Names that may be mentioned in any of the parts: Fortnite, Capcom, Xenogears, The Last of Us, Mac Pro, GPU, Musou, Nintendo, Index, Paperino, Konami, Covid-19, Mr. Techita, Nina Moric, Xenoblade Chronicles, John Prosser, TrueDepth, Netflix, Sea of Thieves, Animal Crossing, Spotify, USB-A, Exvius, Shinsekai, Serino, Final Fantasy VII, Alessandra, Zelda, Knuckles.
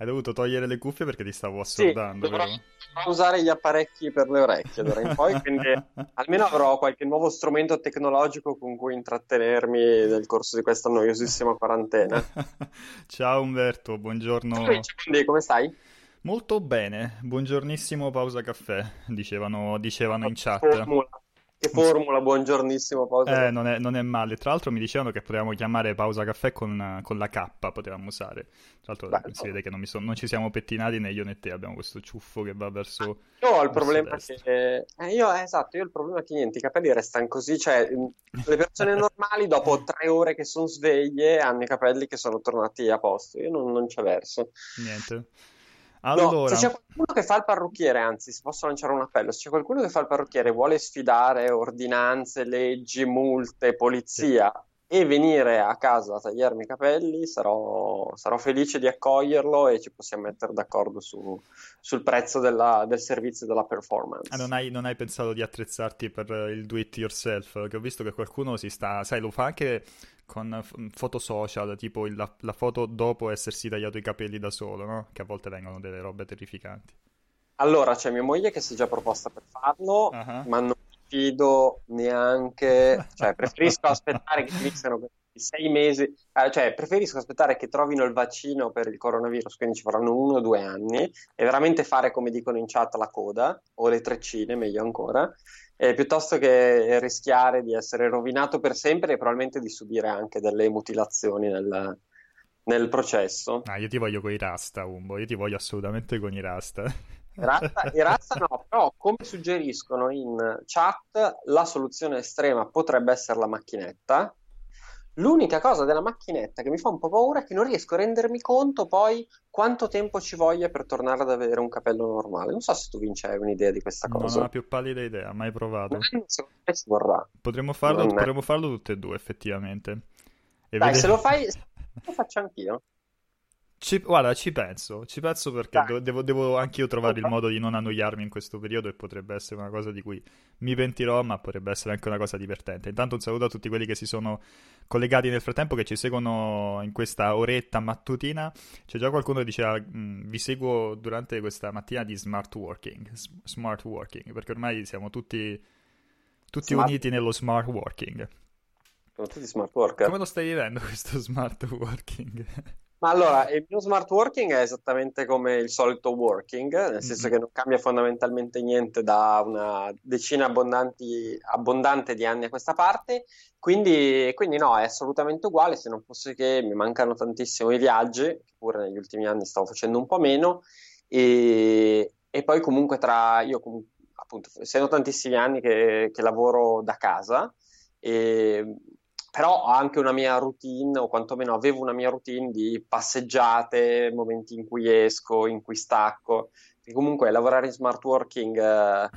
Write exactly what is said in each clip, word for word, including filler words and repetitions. Hai dovuto togliere le cuffie perché ti stavo assordando. Sì, dovrò usare gli apparecchi per le orecchie d'ora in poi, quindi almeno avrò qualche nuovo strumento tecnologico con cui intrattenermi nel corso di questa noiosissima quarantena. Ciao Umberto, buongiorno. Quindi, come stai? Molto bene, buongiornissimo Pausa Caffè, dicevano, dicevano in chat. Formula. Che formula, buongiornissimo Pausa. Eh, non è, non è male. Tra l'altro mi dicevano che potevamo chiamare Pausa Caffè con, con la K, potevamo usare. Tra l'altro Beh, si no. vede che non, mi son, non ci siamo pettinati né io né te, abbiamo questo ciuffo che va verso... Io ho il problema che... Eh, io, esatto, io ho il problema che niente, i capelli restano così, cioè le persone normali dopo tre ore che sono sveglie hanno i capelli che sono tornati a posto, io non, non c'è verso. Niente. Allora... No, se c'è qualcuno che fa il parrucchiere, anzi, se posso lanciare un appello, se c'è qualcuno che fa il parrucchiere e vuole sfidare ordinanze, leggi, multe, polizia sì. e venire a casa a tagliarmi i capelli, sarò, sarò felice di accoglierlo e ci possiamo mettere d'accordo su, sul prezzo della, del servizio e della performance. Ah, non hai, non hai pensato di attrezzarti per il do it yourself? Che ho visto che qualcuno si sta, sai, lo fa anche con foto social, tipo il, la, la foto dopo essersi tagliato i capelli da solo, no? Che a volte vengono delle robe terrificanti. Allora, c'è mia moglie che si è già proposta per farlo, uh-huh. ma non mi fido neanche... Cioè, preferisco aspettare che finiscano sei mesi... Eh, cioè, preferisco aspettare che trovino il vaccino per il coronavirus, quindi ci faranno uno o due anni, e veramente fare, come dicono in chat, la coda, o le treccine, meglio ancora... Eh, piuttosto che rischiare di essere rovinato per sempre e probabilmente di subire anche delle mutilazioni nel, nel processo. Ah, io ti voglio con i rasta, Umbo, io ti voglio assolutamente con i rasta. Rasta, i rasta no, però come suggeriscono in chat la soluzione estrema potrebbe essere la macchinetta. L'unica cosa della macchinetta che mi fa un po' paura è che non riesco a rendermi conto poi quanto tempo ci voglia per tornare ad avere un capello normale. Non so se tu, Vince, hai un'idea di questa cosa. No, non ho la più pallida idea, mai provato. Potremmo farlo, potremmo farlo tutte e due, effettivamente. E dai, vedete... se lo fai, se lo faccio anch'io. Ci, guarda, ci penso, ci penso perché do, devo, devo anche io trovare il modo di non annoiarmi in questo periodo e potrebbe essere una cosa di cui mi pentirò, ma potrebbe essere anche una cosa divertente. Intanto un saluto a tutti quelli che si sono collegati nel frattempo, che ci seguono in questa oretta mattutina. C'è già qualcuno che diceva, vi seguo durante questa mattina di smart working, smart working, perché ormai siamo tutti, tutti smart... uniti nello smart working. Sono tutti smart worker. Come lo stai vivendo questo smart working? Ma allora, il mio smart working è esattamente come il solito working, nel senso che non cambia fondamentalmente niente da una decina abbondanti, abbondante di anni a questa parte, quindi, quindi no, è assolutamente uguale, se non fosse che mi mancano tantissimo i viaggi, che pure negli ultimi anni stavo facendo un po' meno, e, e poi comunque tra, io appunto, essendo tantissimi anni che, che lavoro da casa, e... però ho anche una mia routine, o quantomeno avevo una mia routine di passeggiate, momenti in cui esco, in cui stacco. E comunque lavorare in smart working, eh,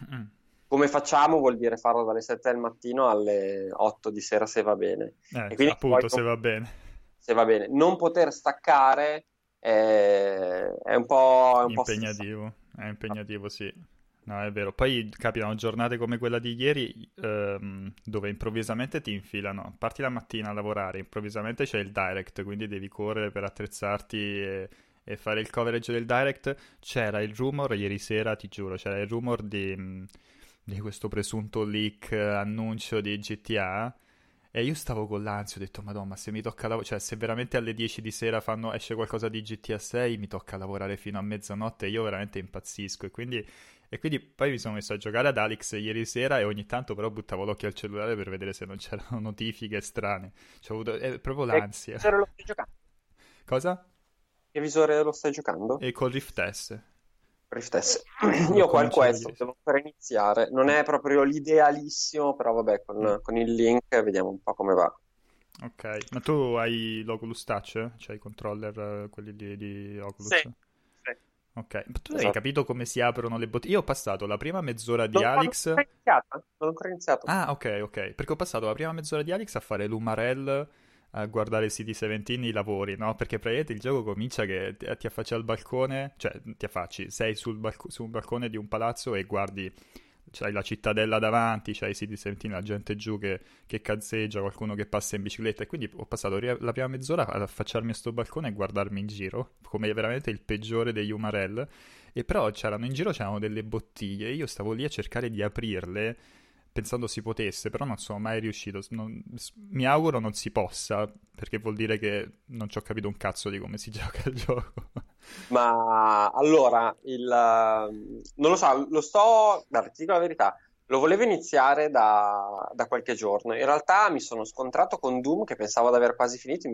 come facciamo, vuol dire farlo dalle sette del mattino alle otto di sera, se va bene. Eh, e quindi appunto, se va bene. Se va bene. Non poter staccare è, è un po'... È un impegnativo, po' è impegnativo, sì. No, è vero. Poi capitano giornate come quella di ieri, ehm, dove improvvisamente ti infilano. Parti la mattina a lavorare, improvvisamente c'è il direct, quindi devi correre per attrezzarti e, e fare il coverage del direct. C'era il rumor ieri sera, ti giuro, c'era il rumor di, di questo presunto leak annuncio di G T A. E io stavo con l'ansia, ho detto, madonna, se mi tocca lavorare, cioè se veramente alle dieci di sera fanno, esce qualcosa di G T A sei, mi tocca lavorare fino a mezzanotte, io veramente impazzisco. E quindi, e quindi poi mi sono messo a giocare ad Alyx ieri sera e ogni tanto però buttavo l'occhio al cellulare per vedere se non c'erano notifiche strane. Cioè, ho avuto è proprio l'ansia. Che visore lo stai giocando? Cosa? Che visore lo stai giocando? E col Rift S. Io qua il questo devo ancora iniziare, non è proprio l'idealissimo, però vabbè, con, con il link vediamo un po' come va. Ok, ma tu hai l'Oculus Touch? Cioè i controller, quelli di, di Oculus? Sì. Sì. Ok, ma tu esatto. hai capito come si aprono le bottiglie? Io ho passato la prima mezz'ora di non Alyx... Non ho ancora iniziato. Ah, ok, ok, perché ho passato la prima mezz'ora di Alyx a fare l'umarell... a guardare City diciassette i lavori, no? Perché praticamente il gioco comincia che ti affacci al balcone, cioè ti affacci, sei sul balco- su un balcone di un palazzo e guardi c'hai la cittadella davanti, c'hai i City diciassette, la gente giù che, che cazzeggia, qualcuno che passa in bicicletta, e quindi ho passato la prima mezz'ora ad affacciarmi a sto balcone e guardarmi in giro come veramente il peggiore degli umarell. E però c'erano in giro c'erano delle bottiglie, io stavo lì a cercare di aprirle pensando si potesse, però non sono mai riuscito, non, mi auguro non si possa, perché vuol dire che non ci ho capito un cazzo di come si gioca il gioco. Ma allora, il non lo so, lo sto, guarda, ti dico la verità, lo volevo iniziare da, da qualche giorno, in realtà mi sono scontrato con Doom che pensavo di aver quasi finito,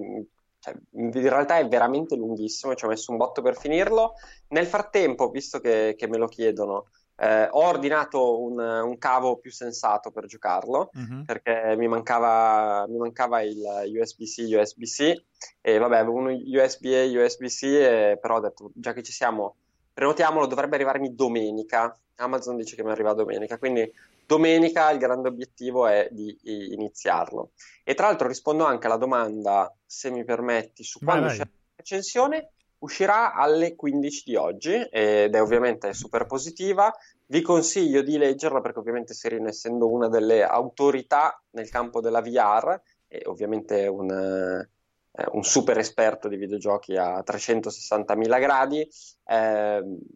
cioè, in realtà è veramente lunghissimo, ci ho messo un botto per finirlo. Nel frattempo, visto che, che me lo chiedono, Eh, ho ordinato un, un cavo più sensato per giocarlo, mm-hmm. perché mi mancava, mi mancava il U S B C, e vabbè, avevo uno U S B A, U S B C, e però ho detto, già che ci siamo, prenotiamolo, dovrebbe arrivarmi domenica. Amazon dice che mi arriva domenica, quindi domenica il grande obiettivo è di iniziarlo. E tra l'altro rispondo anche alla domanda, se mi permetti, su quando vai, vai. C'è la recensione. Uscirà alle quindici di oggi ed è ovviamente super positiva. Vi consiglio di leggerla perché ovviamente Serino, essendo una delle autorità nel campo della V R, è ovviamente un, eh, un super esperto di videogiochi a trecentosessantamila gradi, eh,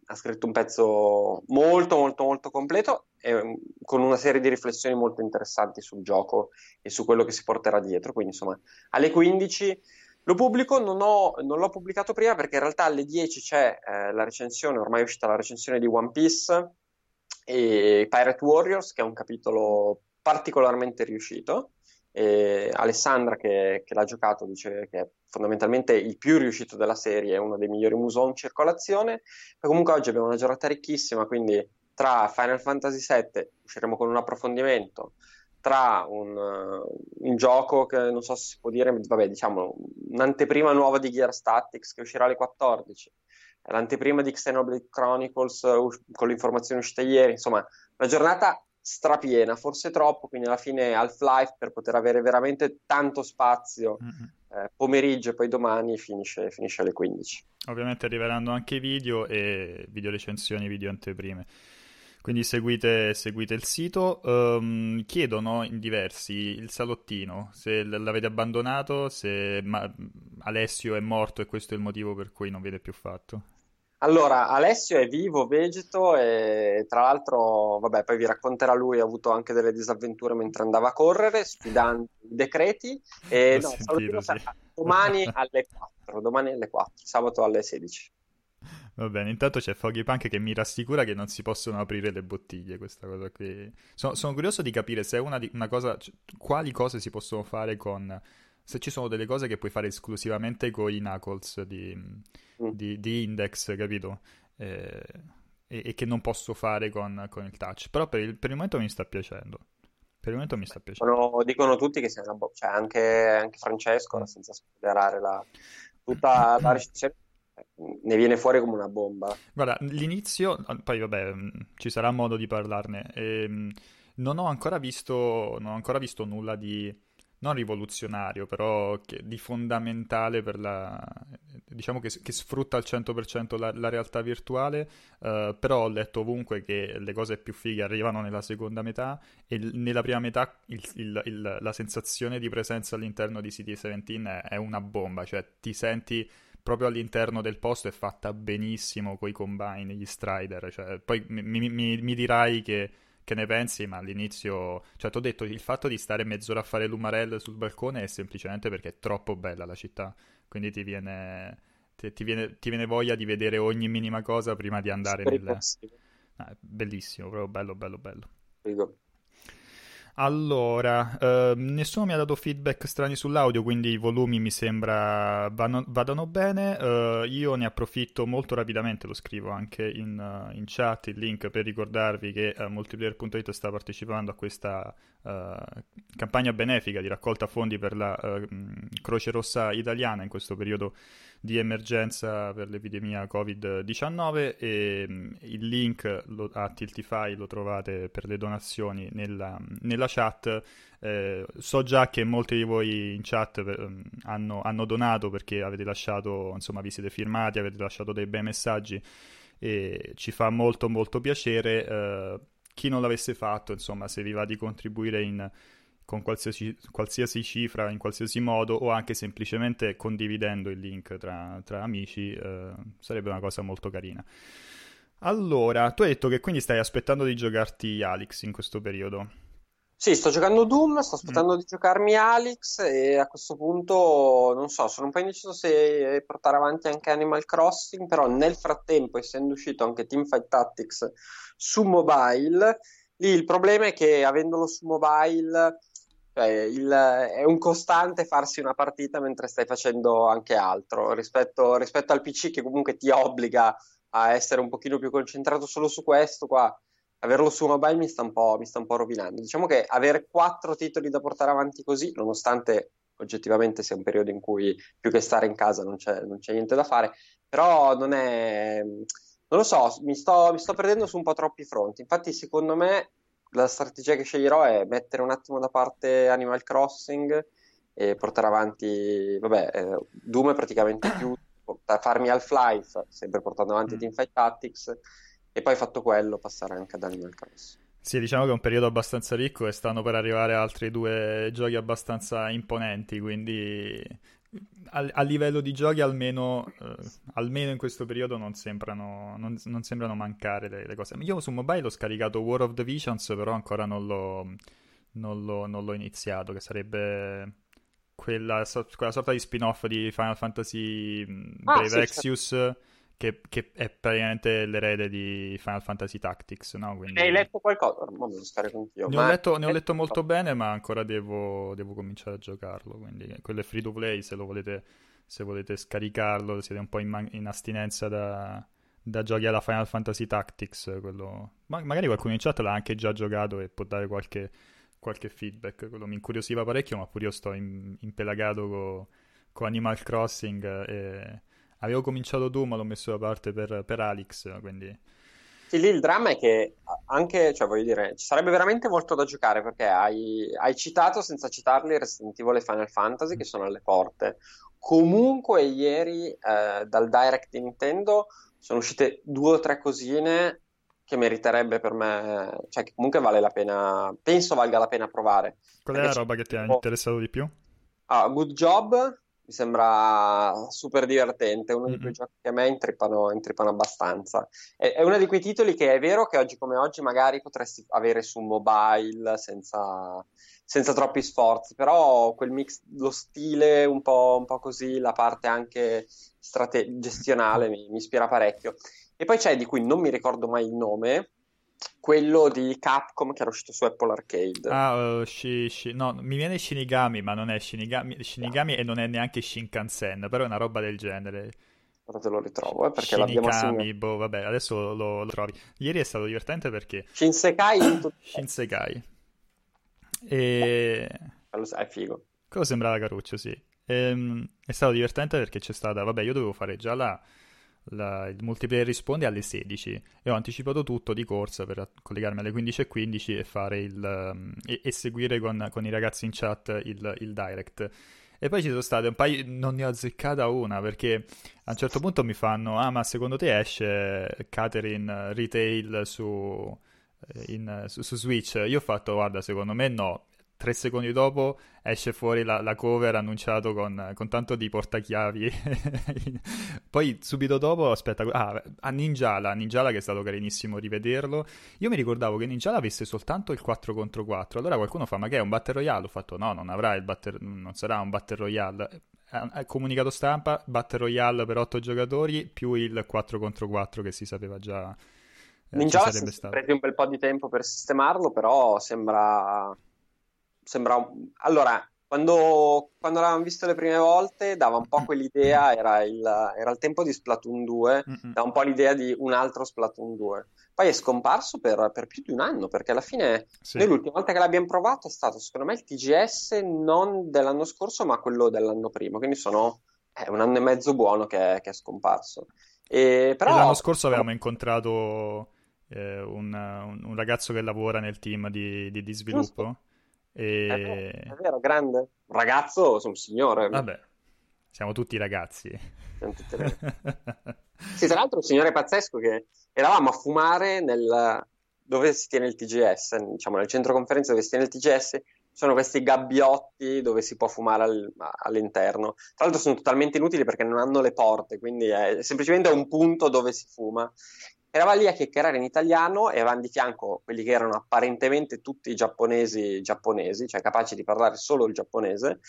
ha scritto un pezzo molto molto molto completo e con una serie di riflessioni molto interessanti sul gioco e su quello che si porterà dietro. Quindi insomma alle quindici lo pubblico, non, ho, non l'ho pubblicato prima perché in realtà alle dieci c'è eh, la recensione, ormai è uscita la recensione di One Piece e Pirate Warriors, che è un capitolo particolarmente riuscito, e Alessandra che, che l'ha giocato dice che è fondamentalmente il più riuscito della serie, è uno dei migliori Musou in circolazione. Ma comunque oggi abbiamo una giornata ricchissima, quindi tra Final Fantasy sette usciremo con un approfondimento, tra un, un gioco che non so se si può dire, vabbè, diciamo un'anteprima nuova di Gears Tactics che uscirà alle quattordici, l'anteprima di Xenoblade Chronicles us- con le informazioni uscite ieri, insomma una giornata strapiena, forse troppo, quindi alla fine Half-Life per poter avere veramente tanto spazio, mm-hmm. eh, pomeriggio e poi domani finisce, finisce alle quindici. Ovviamente arriveranno anche video e video recensioni, video anteprime. Quindi seguite, seguite il sito. Um, chiedono in diversi il salottino, se l'avete abbandonato, se ma- Alessio è morto e questo è il motivo per cui non viene più fatto. Allora, Alessio è vivo, vegeto, e tra l'altro, vabbè, poi vi racconterà lui, ha avuto anche delle disavventure mentre andava a correre, sfidando i decreti, e no, sentito, sì. Domani alle quattro, domani alle quattro, sabato alle sedici. Va bene, intanto c'è Foggy Punk che mi rassicura che non si possono aprire le bottiglie, questa cosa qui. Sono, sono curioso di capire se è una, una cosa, quali cose si possono fare con, se ci sono delle cose che puoi fare esclusivamente con i Knuckles di, mm. di, di Index, capito? Eh, e, e che non posso fare con, con il touch, però per il, per il momento mi sta piacendo. Per il momento mi sta piacendo. Sono, dicono tutti che sia una bo- cioè anche, anche Francesco, mm. senza spoilerare la, tutta la recensione, ne viene fuori come una bomba. Guarda, l'inizio, poi vabbè, ci sarà modo di parlarne. Ehm, non ho ancora visto, non ho ancora visto nulla di non rivoluzionario, però che, di fondamentale per la, diciamo che, che sfrutta al cento per cento la, la realtà virtuale. Eh, però ho letto ovunque che le cose più fighe arrivano nella seconda metà, e l- nella prima metà il, il, il, la sensazione di presenza all'interno di City diciassette è, è una bomba, cioè ti senti proprio all'interno del posto, è fatta benissimo coi combine, gli Strider, cioè, poi mi, mi, mi dirai che, che ne pensi, ma all'inizio, cioè ti ho detto, il fatto di stare mezz'ora a fare l'umarello sul balcone è semplicemente perché è troppo bella la città, quindi ti viene, ti, ti viene, ti viene voglia di vedere ogni minima cosa prima di andare nel... ah, bellissimo, proprio bello bello bello. Prego. Allora, eh, nessuno mi ha dato feedback strani sull'audio, quindi i volumi mi sembra vanno, vadano bene. Eh, io ne approfitto molto rapidamente, lo scrivo anche in, uh, in chat il link per ricordarvi che uh, multiplayer punto it sta partecipando a questa uh, campagna benefica di raccolta fondi per la uh, Croce Rossa italiana in questo periodo di emergenza per l'epidemia covid diciannove, e um, il link lo, a Tiltify lo trovate per le donazioni nella, nella chat. Eh, so già che molti di voi in chat eh, hanno, hanno donato, perché avete lasciato, insomma vi siete firmati, avete lasciato dei bei messaggi e ci fa molto molto piacere. Eh, chi non l'avesse fatto, insomma, se vi va di contribuire in, con qualsiasi, qualsiasi cifra, in qualsiasi modo, o anche semplicemente condividendo il link tra, tra amici, eh, sarebbe una cosa molto carina. Allora, tu hai detto che quindi stai aspettando di giocarti Alyx in questo periodo. Sì, sto giocando Doom, sto aspettando mm. di giocarmi Alyx, e a questo punto non so, sono un po' indeciso se portare avanti anche Animal Crossing, però nel frattempo, essendo uscito anche Teamfight Tactics su mobile, lì il problema è che avendolo su mobile, cioè il, è un costante farsi una partita mentre stai facendo anche altro, rispetto, rispetto al P C che comunque ti obbliga a essere un pochino più concentrato solo su questo qua. Averlo su mobile mi sta un po', mi sta un po' rovinando. Diciamo che avere quattro titoli da portare avanti così, nonostante oggettivamente sia un periodo in cui più che stare in casa non c'è, non c'è niente da fare, però non è... non lo so, mi sto, mi sto perdendo su un po' troppi fronti. Infatti secondo me la strategia che sceglierò è mettere un attimo da parte Animal Crossing e portare avanti, vabbè, eh, Doom è praticamente chiuso, farmi Half-Life, sempre portando avanti mm. Teamfight Tactics, e poi fatto quello passare anche ad Animal Crossing. Sì, diciamo che è un periodo abbastanza ricco e stanno per arrivare altri due giochi abbastanza imponenti, quindi a, a livello di giochi almeno, eh, almeno in questo periodo non sembrano, non, non sembrano mancare le, le cose. Io su mobile ho scaricato War of the Visions, però ancora non l'ho, non l'ho, non l'ho iniziato, che sarebbe... Quella, quella sorta di spin-off di Final Fantasy ah, Brave sì, Exvius, certo. che, che è praticamente l'erede di Final Fantasy Tactics, no? Quindi... Hai letto qualcosa? Non devo stare conch'io, ne, ma... ho letto, ne ho letto molto bene, ma ancora devo, devo cominciare a giocarlo. Quindi quello è free to play, se lo volete, se volete scaricarlo, siete un po' in, man- in astinenza da, da giochi alla Final Fantasy Tactics. Quello... Ma- magari qualcuno in chat l'ha anche già giocato e può dare qualche... qualche feedback, quello mi incuriosiva parecchio, ma pure io sto in, impelagato con co Animal Crossing, e avevo cominciato Doom ma l'ho messo da parte per, per Alyx, quindi... Sì, lì il dramma è che anche, cioè voglio dire, ci sarebbe veramente molto da giocare, perché hai, hai citato senza citarli Resident Evil e Final Fantasy che sono alle porte. Comunque ieri eh, dal Direct di Nintendo sono uscite due o tre cosine che meriterebbe per me, cioè che comunque vale la pena, penso valga la pena provare. Qual è la roba che ti ha interessato di più? Ah, Good Job mi sembra super divertente, uno mm-hmm. di quei giochi che a me intrippano, intrippano abbastanza. È, è uno di quei titoli che è vero che oggi come oggi magari potresti avere su mobile senza, senza troppi sforzi, però quel mix, lo stile un po', un po' così, la parte anche strate- gestionale mi, mi ispira parecchio. E poi c'è, di cui non mi ricordo mai il nome, quello di Capcom che era uscito su Apple Arcade. Ah, uh, shi, shi, no, mi viene Shinigami, ma non è Shinigami, Shinigami no. E non è neanche Shinkansen, però è una roba del genere. Ora te lo ritrovo, eh, perché Shinigami, l'abbiamo assegnato. Boh, vabbè, adesso lo, lo trovi. Ieri è stato divertente perché... Shinsekai. Shinsekai. E... Allora, è figo. Quello sembrava caruccio, sì. Ehm, è stato divertente perché c'è stata... Vabbè, io dovevo fare già la... La, il multiplayer risponde alle sedici e ho anticipato tutto di corsa per collegarmi alle quindici e quindici e fare il um, e, e seguire con, con i ragazzi in chat il, il direct. E poi ci sono state un paio, non ne ho azzeccata una, perché a un certo punto mi fanno: ah, ma secondo te esce Catherine Retail su, in, su, su Switch? Io ho fatto: guarda, secondo me no. Tre secondi dopo esce fuori la, la cover annunciato con, con tanto di portachiavi. Poi subito dopo, aspetta, ah, a Ninjala, Ninjala che è stato carinissimo rivederlo. Io mi ricordavo che Ninjala avesse soltanto il quattro contro quattro. Allora qualcuno fa: ma che è un battle royale? Ho fatto: no, non avrà il battle, non sarà un battle royale. Ha comunicato stampa, battle royale per otto giocatori più il quattro contro quattro che si sapeva già. Eh, Ninjala si è preso un bel po' di tempo per sistemarlo, però sembra... Sembra... Allora, quando, quando l'avevamo visto le prime volte dava un po' quell'idea, era il, era il tempo di Splatoon due, mm-hmm. dava un po' l'idea di un altro Splatoon due. Poi è scomparso per, per più di un anno, perché alla fine sì. Noi l'ultima volta che l'abbiamo provato è stato, secondo me, il T G S non dell'anno scorso, ma quello dell'anno prima, quindi sono eh, un anno e mezzo buono che, che è scomparso. E, però... e l'anno scorso avevamo incontrato eh, un, un, un ragazzo che lavora nel team di, di, di sviluppo. Giusto. E... È vero, è vero, grande. Un ragazzo, sono un signore. Vabbè, siamo tutti ragazzi. Siamo tutti ragazzi. Sì, tra l'altro un signore pazzesco che eravamo a fumare nel dove si tiene il T G S, diciamo nel centro conferenza dove si tiene il T G S, sono questi gabbiotti dove si può fumare al, all'interno. Tra l'altro sono totalmente inutili perché non hanno le porte, quindi è semplicemente un punto dove si fuma. Eravamo lì a chiacchierare in italiano e avevamo di fianco quelli che erano apparentemente tutti giapponesi giapponesi, cioè capaci di parlare solo il giapponese.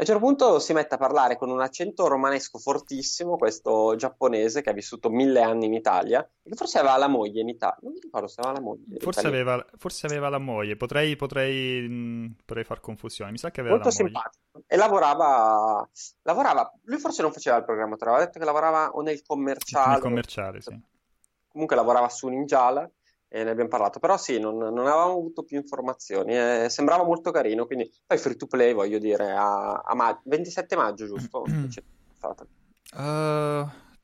A un certo punto si mette a parlare con un accento romanesco fortissimo questo giapponese che ha vissuto mille anni in Italia, e forse aveva la moglie in Italia, non mi ricordo se aveva la moglie. Forse aveva, forse aveva la moglie, potrei, potrei, mh, potrei far confusione, mi sa che aveva molto la moglie. Molto simpatico, e lavorava, lavorava, lui forse non faceva il programmatore, aveva detto che lavorava o nel commerciale. Nel commerciale, sì. Comunque lavorava su Ninjala. E ne abbiamo parlato, però sì, non, non avevamo avuto più informazioni, eh, sembrava molto carino, quindi poi free to play, voglio dire, a, a ma- ventisette maggio, giusto? uh,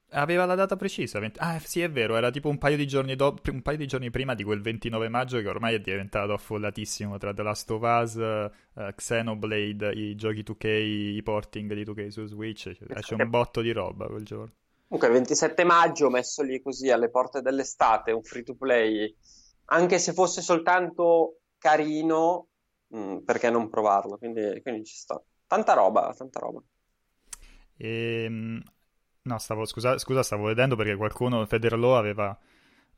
aveva la data precisa, venti ah sì è vero, era tipo un paio di giorni do- un paio di giorni prima di quel ventinove maggio che ormai è diventato affollatissimo tra The Last of Us, uh, Xenoblade, i giochi due K, i porting di due K su Switch, cioè, c'è un botto di roba quel giorno. Comunque il ventisette maggio ho messo lì così alle porte dell'estate un free to play, anche se fosse soltanto carino, mh, perché non provarlo, quindi, quindi ci sto. Tanta roba, tanta roba. E, no, stavo, scusa, scusa, stavo vedendo perché qualcuno, Federlo, aveva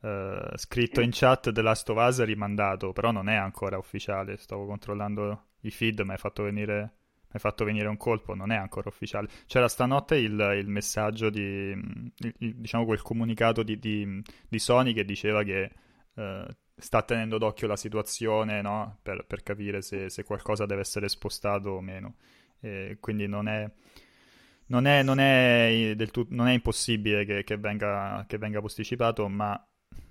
eh, scritto in chat The Last of Us rimandato, però non è ancora ufficiale, stavo controllando i feed, mi hai fatto venire... mi hai fatto venire un colpo, non è ancora ufficiale. C'era stanotte il, il messaggio di, il, diciamo quel comunicato di, di, di Sony che diceva che eh, sta tenendo d'occhio la situazione, no? per, per capire se, se qualcosa deve essere spostato o meno, e quindi non è non è, non è, del tu, non è impossibile che, che, venga, che venga posticipato, ma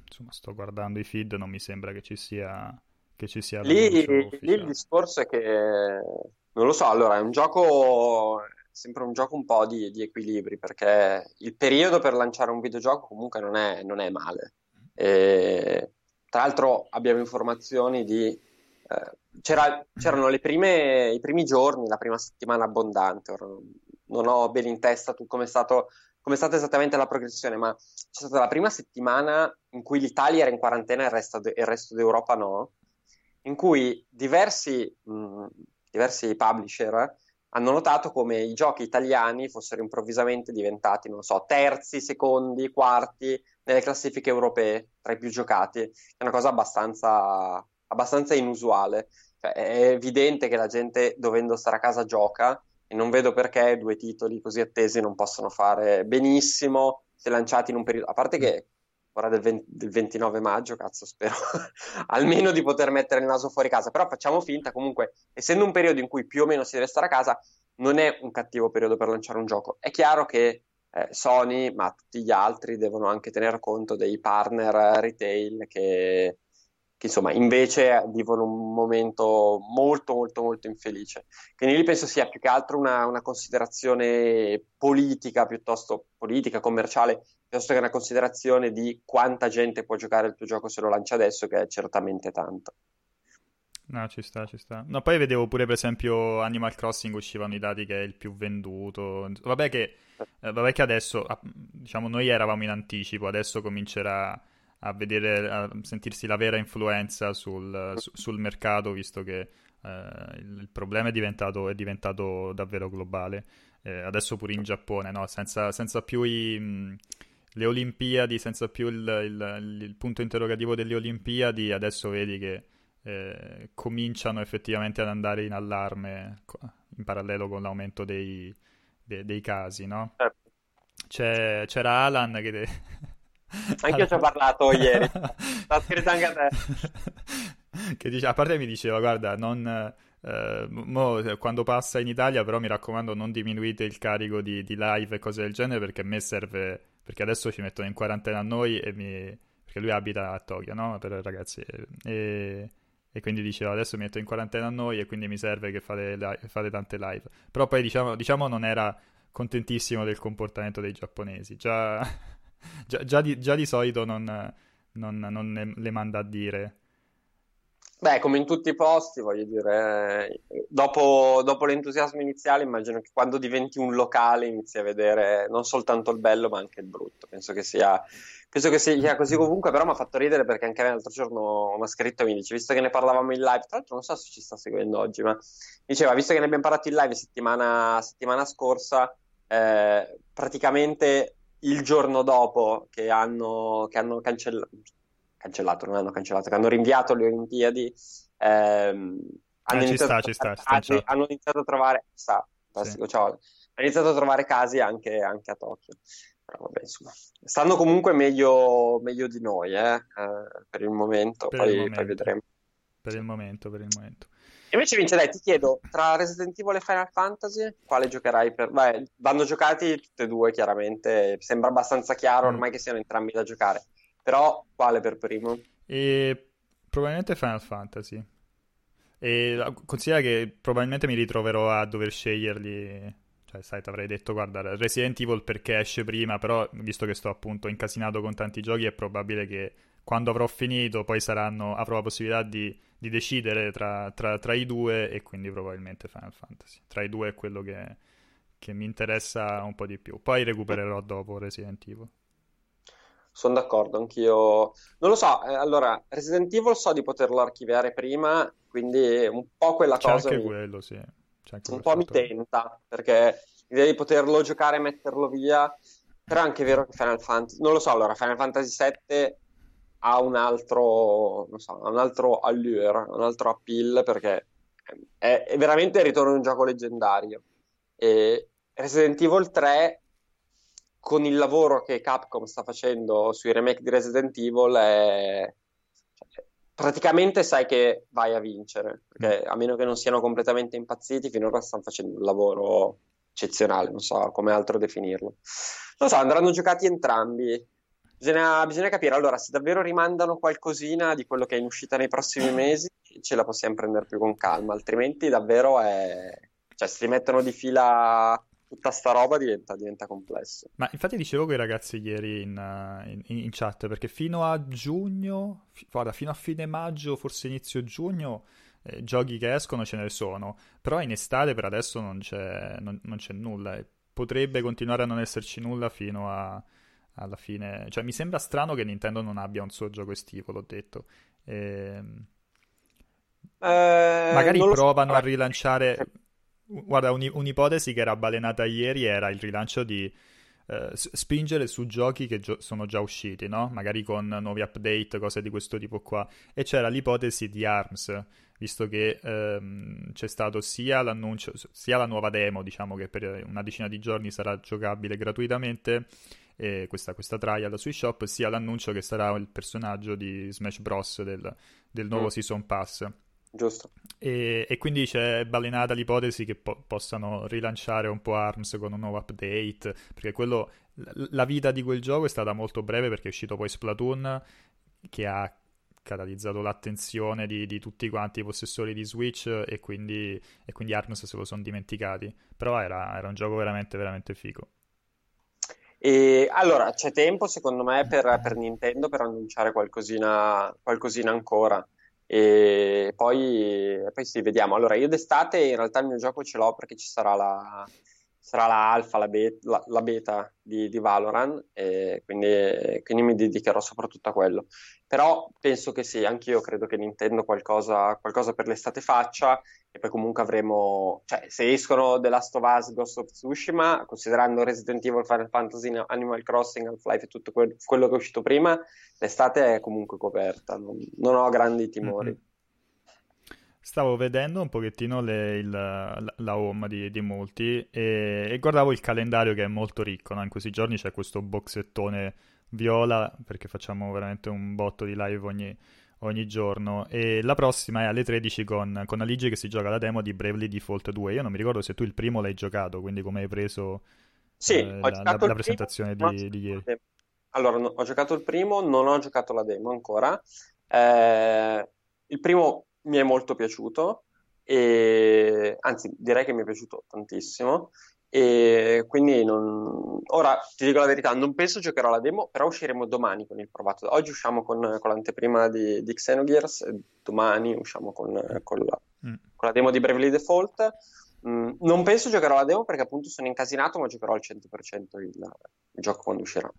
insomma sto guardando i feed, non mi sembra che ci sia che ci sia lì, lì il discorso è che non lo so, allora è un gioco, sempre un gioco un po' di, di equilibri, perché il periodo per lanciare un videogioco comunque non è, non è male. E, tra l'altro abbiamo informazioni di... Eh, c'era, c'erano le prime, i primi giorni, la prima settimana abbondante, ora non ho bene in testa come è stato... come è stata esattamente la progressione, ma c'è stata la prima settimana in cui l'Italia era in quarantena e il resto, de- il resto d'Europa no, in cui diversi... Mh, diversi publisher hanno notato come i giochi italiani fossero improvvisamente diventati, non so, terzi, secondi, quarti nelle classifiche europee tra i più giocati. È una cosa abbastanza, abbastanza inusuale. Cioè, è evidente che la gente, dovendo stare a casa, gioca, e non vedo perché due titoli così attesi non possono fare benissimo se lanciati in un periodo... A parte che ora del, venti, del ventinove maggio, cazzo, spero almeno di poter mettere il naso fuori casa, però facciamo finta, comunque, essendo un periodo in cui più o meno si deve stare a casa, non è un cattivo periodo per lanciare un gioco. È chiaro che eh, Sony, ma tutti gli altri, devono anche tener conto dei partner retail che, che insomma, invece vivono un momento molto, molto, molto infelice. Quindi lì penso sia più che altro una, una considerazione politica, piuttosto politica, commerciale, piuttosto che una considerazione di quanta gente può giocare il tuo gioco se lo lanci adesso, che è certamente tanta. No, ci sta, ci sta. No, poi vedevo pure, per esempio, Animal Crossing, uscivano i dati che è il più venduto. Vabbè che, eh, vabbè che adesso, diciamo, noi eravamo in anticipo, adesso comincerà a vedere, a sentirsi la vera influenza sul, su, sul mercato, visto che eh, il problema è diventato, è diventato davvero globale. Eh, adesso pure in Giappone, no? Senza, senza più i... Mh, le Olimpiadi, senza più il, il, il punto interrogativo delle Olimpiadi, adesso vedi che eh, cominciano effettivamente ad andare in allarme in parallelo con l'aumento dei, de, dei casi, no? C'è, c'era Alan che... Te... Anche Alan... io ci ho parlato ieri, l'ha scritto anche a te. Che dice, a parte mi diceva, guarda, non... Uh, mo, quando passa in Italia, però mi raccomando, non diminuite il carico di, di live e cose del genere, perché a me serve, perché adesso ci mettono in quarantena a noi e mi... perché lui abita a Tokyo, no? Per ragazzi, e, e quindi diceva, adesso mi metto in quarantena a noi e quindi mi serve che fate, li... fate tante live. Però poi diciamo, diciamo non era contentissimo del comportamento dei giapponesi, già, già, già, di, già di solito non, non, non le manda a dire. Beh, come in tutti i posti, voglio dire, dopo, dopo l'entusiasmo iniziale, immagino che quando diventi un locale inizi a vedere non soltanto il bello ma anche il brutto. Penso che sia, penso che sia così comunque, però mi ha fatto ridere perché anche me l'altro giorno mi ha scritto e mi dice, visto che ne parlavamo in live, tra l'altro non so se ci sta seguendo oggi, ma diceva, visto che ne abbiamo parlato in live settimana, settimana scorsa, eh, praticamente il giorno dopo che hanno, che hanno cancellato, cancellato, non hanno cancellato, che hanno rinviato le Olimpiadi, ehm, hanno, eh, iniziato ci sta, ci sta, casi, hanno iniziato a trovare sta, sì. Ciao. Hanno iniziato a trovare casi anche, anche a Tokyo. Però vabbè, insomma, stanno comunque meglio, meglio di noi, eh, eh, per il momento, per poi, il momento. Poi vedremo. Per il momento, per il momento. Invece Vince, dai, ti chiedo, tra Resident Evil e Final Fantasy, quale giocherai per... Beh, vanno giocati tutti e due, chiaramente, sembra abbastanza chiaro ormai mm. che siano entrambi da giocare. Però quale per primo? E probabilmente Final Fantasy. E considera che probabilmente mi ritroverò a dover sceglierli. Cioè, sai, ti avrei detto, guarda, Resident Evil perché esce prima, però visto che sto appunto incasinato con tanti giochi, è probabile che quando avrò finito poi saranno, avrò la possibilità di, di decidere tra, tra, tra i due, e quindi probabilmente Final Fantasy. Tra i due è quello che, che mi interessa un po' di più. Poi recupererò dopo Resident Evil. Sono d'accordo, anch'io. Non lo so, eh, allora, Resident Evil so di poterlo archiviare prima, quindi un po' quella C'è cosa... Anche mi... quello, sì. C'è anche un po' fatto. Mi tenta, perché l'idea di poterlo giocare e metterlo via, però è anche vero che Final Fantasy... Non lo so, allora, Final Fantasy sette ha un altro, non so, ha un altro allure, un altro appeal, perché è, è veramente il ritorno di un gioco leggendario. E Resident Evil tre... con il lavoro che Capcom sta facendo sui remake di Resident Evil è... cioè, praticamente sai che vai a vincere, perché a meno che non siano completamente impazziti, finora stanno facendo un lavoro eccezionale, non so come altro definirlo. Non so, andranno giocati entrambi, bisogna, bisogna capire. Allora, se davvero rimandano qualcosina di quello che è in uscita nei prossimi mesi, ce la possiamo prendere più con calma, altrimenti davvero è... cioè, se li mettono di fila... tutta sta roba diventa, diventa complesso. Ma infatti dicevo con i ragazzi ieri in, in, in chat, perché fino a giugno, f- guarda, fino a fine maggio, forse inizio giugno, eh, giochi che escono ce ne sono, però in estate per adesso non c'è, non, non c'è nulla, e potrebbe continuare a non esserci nulla fino a, alla fine. Cioè, mi sembra strano che Nintendo non abbia un suo gioco estivo, l'ho detto. Ehm... Eh, magari provano so. a rilanciare... Guarda, un, un'ipotesi che era balenata ieri era il rilancio di eh, spingere su giochi che gio- sono già usciti, no? Magari con nuovi update, cose di questo tipo qua. E c'era l'ipotesi di ARMS, visto che ehm, c'è stato sia l'annuncio, sia la nuova demo, diciamo, che per una decina di giorni sarà giocabile gratuitamente, e questa, questa trial sui shop, sia l'annuncio che sarà il personaggio di Smash Bros. del, del nuovo mm. Season Pass. Giusto. E, e quindi c'è balenata l'ipotesi che po- possano rilanciare un po' ARMS con un nuovo update, perché quello, la vita di quel gioco è stata molto breve, perché è uscito poi Splatoon, che ha catalizzato l'attenzione di, di tutti quanti i possessori di Switch, e quindi, e quindi ARMS se lo sono dimenticati, però era, era un gioco veramente veramente figo. E allora c'è tempo secondo me per, per Nintendo per annunciare qualcosina, qualcosina ancora. E poi, poi sì, vediamo. Allora, io d'estate in realtà il mio gioco ce l'ho, perché ci sarà la, sarà la alfa, la beta, la, la beta di, di Valorant, e quindi, quindi mi dedicherò soprattutto a quello. Però penso che sì, anch'io credo che Nintendo qualcosa, qualcosa per l'estate faccia, e poi comunque avremo, cioè, se escono The Last of Us, Ghost of Tsushima, considerando Resident Evil, Final Fantasy, Animal Crossing, Half-Life e tutto que- quello che è uscito prima, l'estate è comunque coperta, non, non ho grandi timori. Mm-hmm. Stavo vedendo un pochettino le, il, la home di, di molti, e, e guardavo il calendario, che è molto ricco, no? In questi giorni c'è questo boxettone viola, perché facciamo veramente un botto di live ogni, ogni giorno, e la prossima è alle tredici con, con Aligi che si gioca la demo di Bravely Default due. Io non mi ricordo se tu il primo l'hai giocato, quindi come hai preso sì, eh, la, la, la presentazione primo, di, di ieri. Allora, no, ho giocato il primo, non ho giocato la demo ancora. Eh, il primo mi è molto piaciuto, e anzi direi che mi è piaciuto tantissimo, E quindi non... ora ti dico la verità, non penso giocherò alla demo, però usciremo domani con il provato. Oggi usciamo con, con l'anteprima di, di Xenogears, e domani usciamo con, con, la, mm. con la demo di Bravely Default. Mm, non penso giocherò alla demo perché appunto sono incasinato, ma giocherò al cento per cento il, il gioco quando uscirà.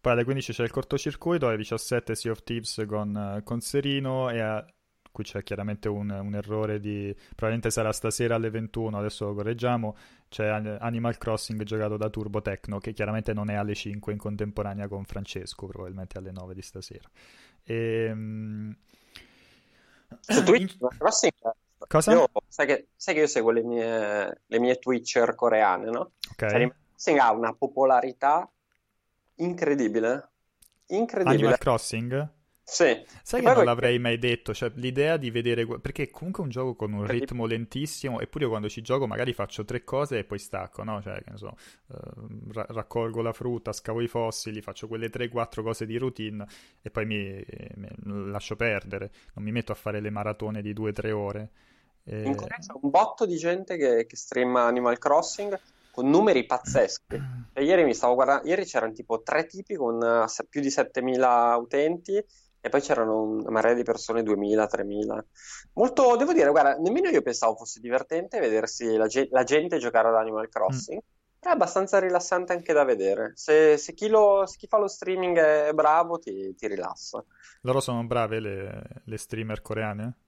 Poi alle quindici c'è il cortocircuito, alle diciassette Sea of Thieves con, con Serino, e a... qui c'è chiaramente un, un errore di... probabilmente sarà stasera alle ventuno, adesso lo correggiamo, c'è Animal Crossing giocato da Turbo Tecno, che chiaramente non è alle cinque in contemporanea con Francesco, probabilmente alle nove di stasera. E... su Twitch Animal Crossing... Cosa? Io, sai, che, sai che io seguo le mie, le mie Twitcher coreane, no? Okay. Animal Crossing ha una popolarità incredibile. Incredibile. Animal Crossing? Sì. Sai che non l'avrei mai detto, cioè l'idea di vedere, perché comunque è un gioco con un ritmo lentissimo, eppure io quando ci gioco magari faccio tre cose e poi stacco, no? Cioè, che ne so, eh, raccolgo la frutta, scavo i fossili, faccio quelle tre quattro cose di routine e poi mi, mi lascio perdere, non mi metto a fare le maratone di due tre ore. E... in Corea c'è un botto di gente che, che streama Animal Crossing con numeri pazzeschi. E ieri mi stavo guardando, ieri c'erano tipo tre tipi con più di settemila utenti. E poi c'erano una marea di persone, duemila, tremila. Molto, devo dire, guarda, nemmeno io pensavo fosse divertente vedersi la, ge- la gente giocare ad Animal Crossing. Mm. Però è abbastanza rilassante anche da vedere. Se, se, chi, lo, se chi fa lo streaming è bravo, ti, ti rilassa. Loro sono brave le, le streamer coreane?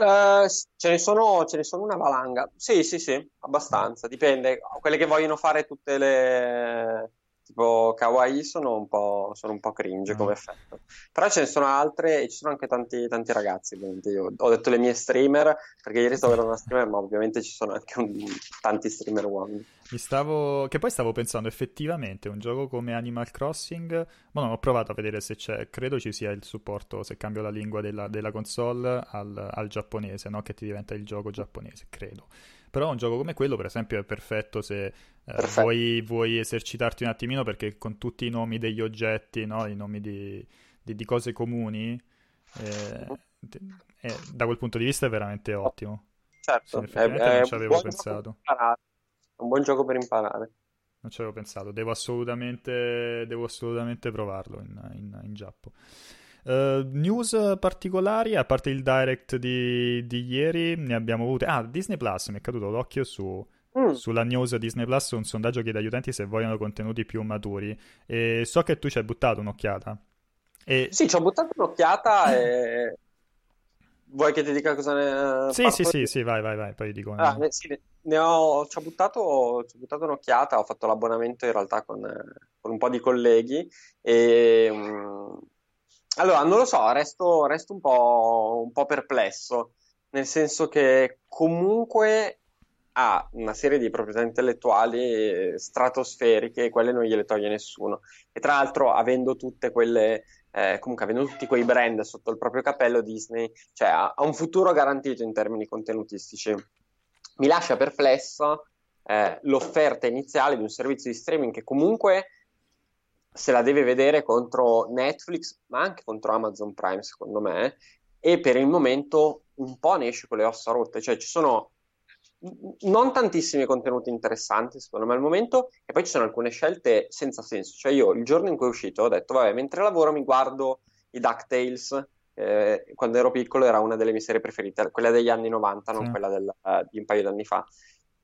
Uh, ce ne sono, ce ne sono una valanga. Sì, sì, sì, abbastanza. Dipende. Quelle che vogliono fare tutte le... tipo kawaii sono un po', sono un po' cringe mm. come effetto, però ce ne sono altre e ci sono anche tanti, tanti ragazzi. Ovviamente io ho detto le mie streamer perché ieri stavo guardando una streamer, ma ovviamente ci sono anche un, tanti streamer uomini. Mi stavo che poi stavo pensando effettivamente un gioco come Animal Crossing, ma non ho provato a vedere se c'è, credo ci sia il supporto, se cambio la lingua della, della console al, al giapponese, no? Che ti diventa il gioco giapponese, credo. Però un gioco come quello, per esempio, è perfetto se eh, perfetto. Vuoi, vuoi esercitarti un attimino, perché con tutti i nomi degli oggetti, no? I nomi di, di, di cose comuni, eh, eh, da quel punto di vista è veramente ottimo. Certo, sì, è, è non ci avevo pensato. È un buon gioco per imparare. Non ci avevo pensato, devo assolutamente, devo assolutamente provarlo in, in, in Giappo. Uh, news particolari, a parte il direct di, di ieri, ne abbiamo avute. Ah, Disney Plus, mi è caduto l'occhio su, mm. sulla news Disney Plus, un sondaggio che chiede agli utenti se vogliono contenuti più maturi, e so che tu ci hai buttato un'occhiata e... Sì, ci ho buttato un'occhiata e... Vuoi che ti dica cosa ne... Sì, sì, sì, sì, vai, vai, vai, poi dico... Ah, eh. sì, ne ho... Ci ho buttato, ci ho buttato un'occhiata, ho fatto l'abbonamento in realtà con, con un po' di colleghi e... Um... Allora, non lo so, resto, resto un po', un po' perplesso, nel senso che comunque ha una serie di proprietà intellettuali stratosferiche e quelle non gliele toglie nessuno. E tra l'altro, avendo tutte quelle, eh, comunque avendo tutti quei brand sotto il proprio cappello, Disney, cioè, ha, ha un futuro garantito in termini contenutistici. Mi lascia perplesso eh, l'offerta iniziale di un servizio di streaming che comunque... se la deve vedere contro Netflix, ma anche contro Amazon Prime, secondo me, e per il momento un po' ne esce con le ossa rotte, cioè ci sono non tantissimi contenuti interessanti, secondo me, al momento, e poi ci sono alcune scelte senza senso, cioè io il giorno in cui è uscito ho detto, vabbè, mentre lavoro mi guardo i DuckTales, eh, quando ero piccolo era una delle mie serie preferite, quella degli anni novanta, non sì. quella del, uh, di un paio d'anni fa.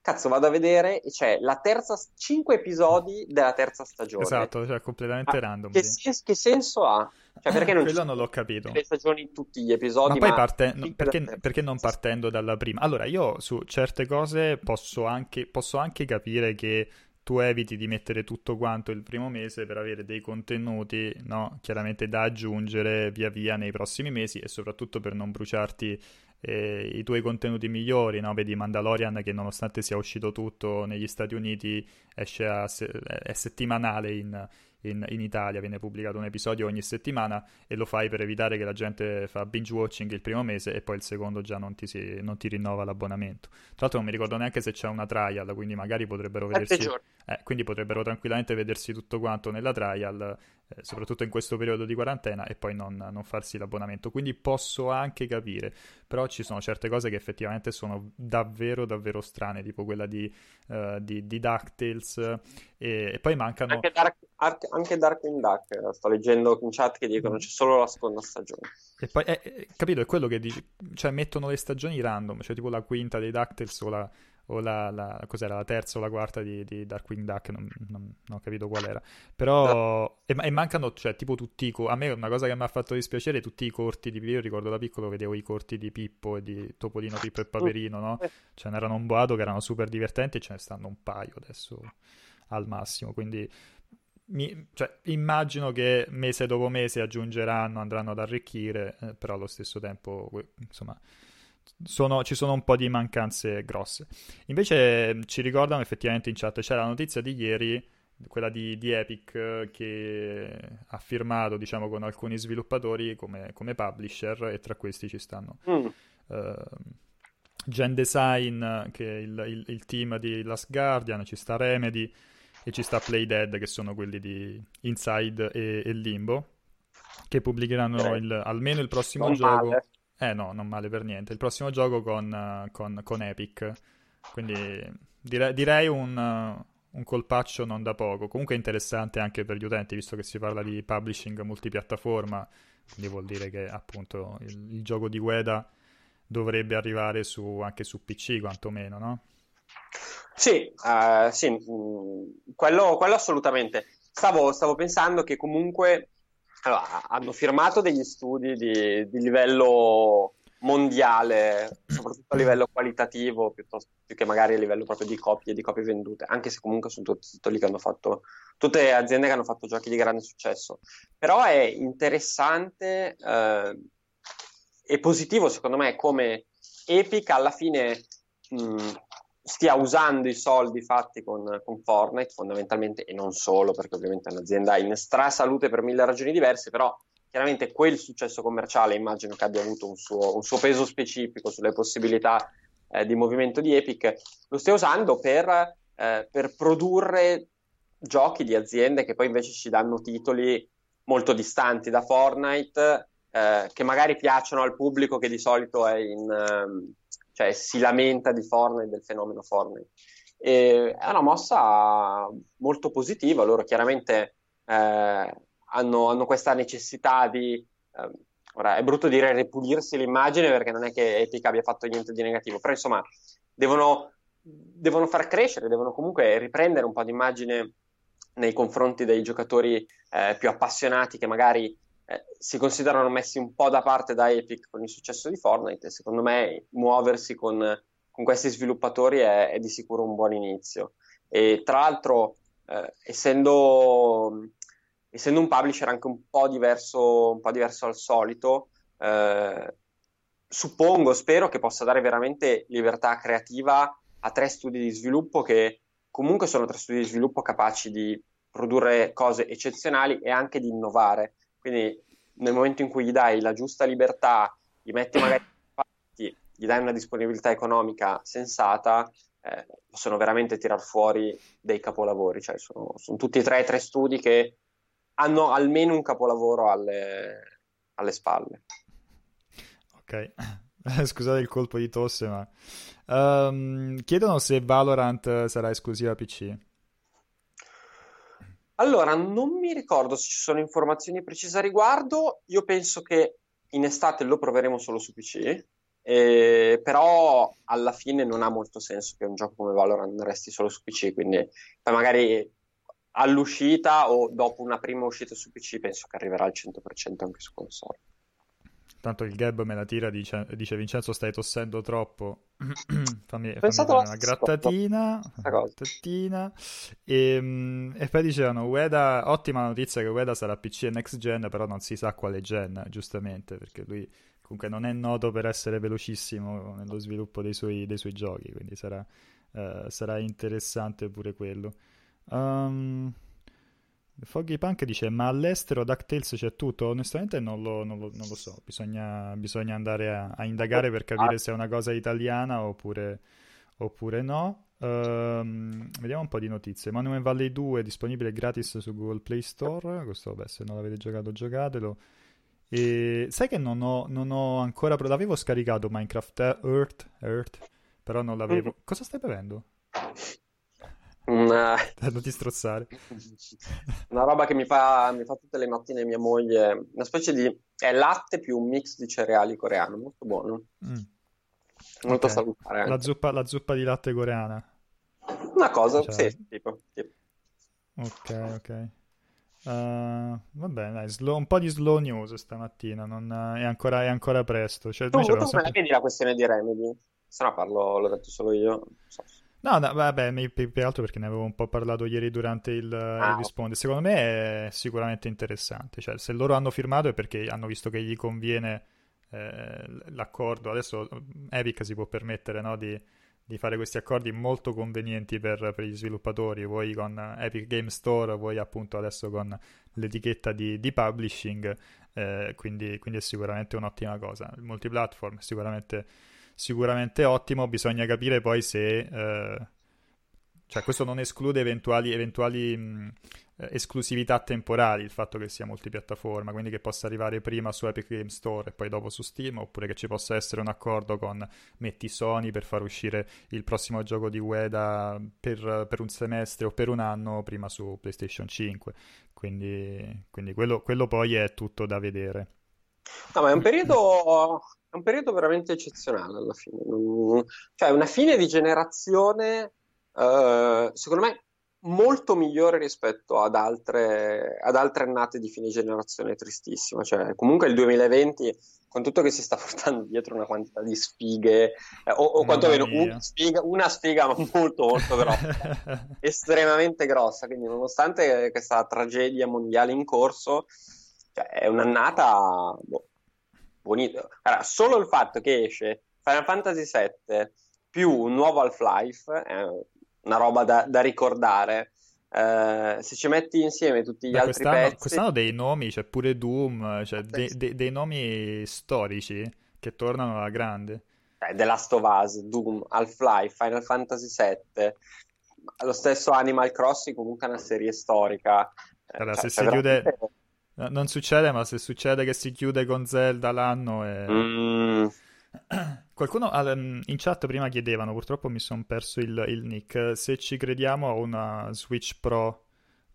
Cazzo, vado a vedere, e c'è la terza, cinque episodi della terza stagione. Esatto, cioè completamente ah, random. Che, sens- che senso ha? Cioè, perché non quello non l'ho capito. Le stagioni, tutti gli episodi. Ma poi ma... parte, no, perché, perché non partendo dalla prima? Allora, io su certe cose posso anche, posso anche capire che tu eviti di mettere tutto quanto il primo mese per avere dei contenuti, no? Chiaramente da aggiungere via via nei prossimi mesi, e soprattutto per non bruciarti eh, i tuoi contenuti migliori, no? Vedi Mandalorian, che nonostante sia uscito tutto negli Stati Uniti esce a se- è settimanale in, in, in Italia, viene pubblicato un episodio ogni settimana, e lo fai per evitare che la gente fa binge watching il primo mese e poi il secondo già non ti, si, non ti rinnova l'abbonamento. Tra l'altro non mi ricordo neanche se c'è una trial, quindi magari potrebbero vedersi eh, quindi potrebbero tranquillamente vedersi tutto quanto nella trial soprattutto in questo periodo di quarantena, e poi non, non farsi l'abbonamento. Quindi posso anche capire, però ci sono certe cose che effettivamente sono davvero davvero strane, tipo quella di, uh, di, di DuckTales, e, e poi mancano anche, Dark, anche Darkwing Duck. Sto leggendo in chat che dicono mm. c'è solo la seconda stagione, e poi eh, capito, è quello che dici, cioè mettono le stagioni random, cioè tipo la quinta dei DuckTales o la o la, la cos'era la terza o la quarta di, di Darkwing Duck, non, non, non ho capito qual era, però no. e, e mancano, cioè tipo tutti i co- a me una cosa che mi ha fatto dispiacere, tutti i corti di, io ricordo da piccolo vedevo i corti di Pippo e di Topolino, Pippo e Paperino, no? Ce n'erano un boato che erano super divertenti, ce ne stanno un paio adesso al massimo, quindi mi, cioè, immagino che mese dopo mese aggiungeranno, andranno ad arricchire, eh, però allo stesso tempo insomma Sono, ci sono un po' di mancanze grosse. Invece ci ricordano effettivamente in chat, c'era la notizia di ieri, quella di, di Epic, che ha firmato diciamo con alcuni sviluppatori come, come publisher, e tra questi ci stanno mm. uh, Gen Design, che è il, il, il team di Last Guardian, ci sta Remedy e ci sta Playdead, che sono quelli di Inside e, e Limbo, che pubblicheranno il, almeno il prossimo non gioco male. Eh no, non male per niente. Il prossimo gioco con, con, con Epic. Quindi dire, direi un, un colpaccio non da poco. Comunque interessante anche per gli utenti, visto che si parla di publishing multipiattaforma. Quindi vuol dire che appunto il, il gioco di Gueda dovrebbe arrivare su, anche su P C quantomeno, no? Sì, uh, sì. Quello, quello assolutamente. Stavo, stavo pensando che comunque... Allora, hanno firmato degli studi di, di livello mondiale, soprattutto a livello qualitativo, piuttosto più che magari a livello proprio di copie, di copie vendute, anche se comunque sono tutti titoli che hanno fatto, tutte aziende che hanno fatto giochi di grande successo. Però è interessante eh, e positivo secondo me come Epic alla fine mh, stia usando i soldi fatti con, con Fortnite fondamentalmente, e non solo, perché ovviamente è un'azienda in strasalute per mille ragioni diverse, però chiaramente quel successo commerciale immagino che abbia avuto un suo, un suo peso specifico sulle possibilità eh, di movimento di Epic. Lo stia usando per, eh, per produrre giochi di aziende che poi invece ci danno titoli molto distanti da Fortnite, eh, che magari piacciono al pubblico che di solito è in... Um, cioè si lamenta di Fortnite, del fenomeno Fortnite. E è una mossa molto positiva. Loro chiaramente eh, hanno, hanno questa necessità di eh, ora è brutto dire ripulirsi l'immagine, perché non è che Epic abbia fatto niente di negativo, però insomma devono, devono far crescere, devono comunque riprendere un po' di immagine nei confronti dei giocatori eh, più appassionati, che magari Eh, si considerano messi un po' da parte da Epic con il successo di Fortnite. E secondo me muoversi con, con questi sviluppatori è, è di sicuro un buon inizio. E tra l'altro eh, essendo, essendo un publisher anche un po' diverso, un po' diverso al solito, eh, suppongo, spero che possa dare veramente libertà creativa a tre studi di sviluppo, che comunque sono tre studi di sviluppo capaci di produrre cose eccezionali e anche di innovare. Quindi nel momento in cui gli dai la giusta libertà, gli metti magari fatti, gli dai una disponibilità economica sensata, eh, possono veramente tirar fuori dei capolavori. Cioè sono, sono tutti e tre i tre studi che hanno almeno un capolavoro alle, alle spalle. Ok, scusate il colpo di tosse, ma um, chiedono se Valorant sarà esclusiva P C. Allora, non mi ricordo se ci sono informazioni precise a riguardo. Io penso che in estate lo proveremo solo su P C, eh, però alla fine non ha molto senso che un gioco come Valorant resti solo su P C, quindi poi magari all'uscita o dopo una prima uscita su P C penso che arriverà al cento per cento anche su console. Tanto il Gab me la tira, dice, dice Vincenzo stai tossendo troppo, fammi, fammi dare una grattatina, una grattatina. E, e poi dicevano Ueda, ottima notizia che Ueda sarà P C e next gen, però non si sa quale gen, giustamente, perché lui comunque non è noto per essere velocissimo nello sviluppo dei suoi, dei suoi giochi, quindi sarà, uh, sarà interessante pure quello. Um... Foggy Punk dice ma all'estero DuckTales c'è tutto? Onestamente non lo, non lo, non lo so, bisogna, bisogna andare a, a indagare per capire se è una cosa italiana oppure, oppure no. Um, vediamo un po' di notizie. Monument Valley due è disponibile gratis su Google Play Store. Questo, beh, se non l'avete giocato, giocatelo. E sai che non ho, non ho ancora. L'avevo scaricato Minecraft Earth, Earth però non l'avevo. Mm. Cosa stai bevendo? Una... non ti strozzare. Una roba che mi fa, mi fa tutte le mattine mia moglie. Una specie di. È latte più un mix di cereali coreano. Molto buono. Mm. Molto okay. Salutare. Anche. La zuppa, la zuppa di latte coreana. Una cosa, cioè... sì, tipo, tipo. Ok, ok. Uh, va bene, dai, slow, un po' di slow news stamattina, non, è, ancora, è ancora presto. Cioè, tu tu sempre... come la vedi la questione di Remedy? Se no parlo, l'ho detto solo io. Non so. No, no, vabbè, mi, più che altro perché ne avevo un po' parlato ieri durante il, ah, il risponde. Secondo me è sicuramente interessante. Cioè, se loro hanno firmato è perché hanno visto che gli conviene eh, l'accordo. Adesso Epic si può permettere, no, di... di fare questi accordi molto convenienti per, per gli sviluppatori, voi con Epic Game Store, voi appunto adesso con l'etichetta di, di publishing, eh, quindi, quindi è sicuramente un'ottima cosa. Il multiplatform è sicuramente, sicuramente ottimo, bisogna capire poi se... Eh, cioè questo non esclude eventuali, eventuali mh, esclusività temporali, il fatto che sia multipiattaforma, quindi che possa arrivare prima su Epic Games Store e poi dopo su Steam, oppure che ci possa essere un accordo con metti Sony per far uscire il prossimo gioco di Ueda per, per un semestre o per un anno prima su PlayStation cinque, quindi, quindi quello, quello poi è tutto da vedere. No, ma è un periodo, è un periodo veramente eccezionale alla fine, cioè una fine di generazione... Uh, secondo me molto migliore rispetto ad altre ad altre annate di fine generazione tristissima, cioè comunque il duemilaventi con tutto che si sta portando dietro una quantità di sfighe eh, o, o quantomeno una sfiga, una sfiga ma molto molto grossa estremamente grossa, quindi nonostante questa tragedia mondiale in corso, cioè, è un'annata boh, bonita. Allora, solo il fatto che esce Final Fantasy sette più un nuovo Half-Life eh, una roba da, da ricordare. Eh, se ci metti insieme tutti gli Beh, altri quest'anno, pezzi... Quest'anno dei nomi, c'è cioè pure Doom, cioè de, de, dei nomi storici che tornano alla grande. Eh, The Last of Us, Doom, Half-Life, Final Fantasy sette, lo stesso Animal Crossing, comunque è una serie storica. Eh, allora, cioè, se si chiude... Veramente... No, non succede, ma se succede che si chiude con Zelda l'anno è... Mm. Qualcuno in chat prima chiedevano, purtroppo mi sono perso il, il nick, se ci crediamo a una Switch Pro.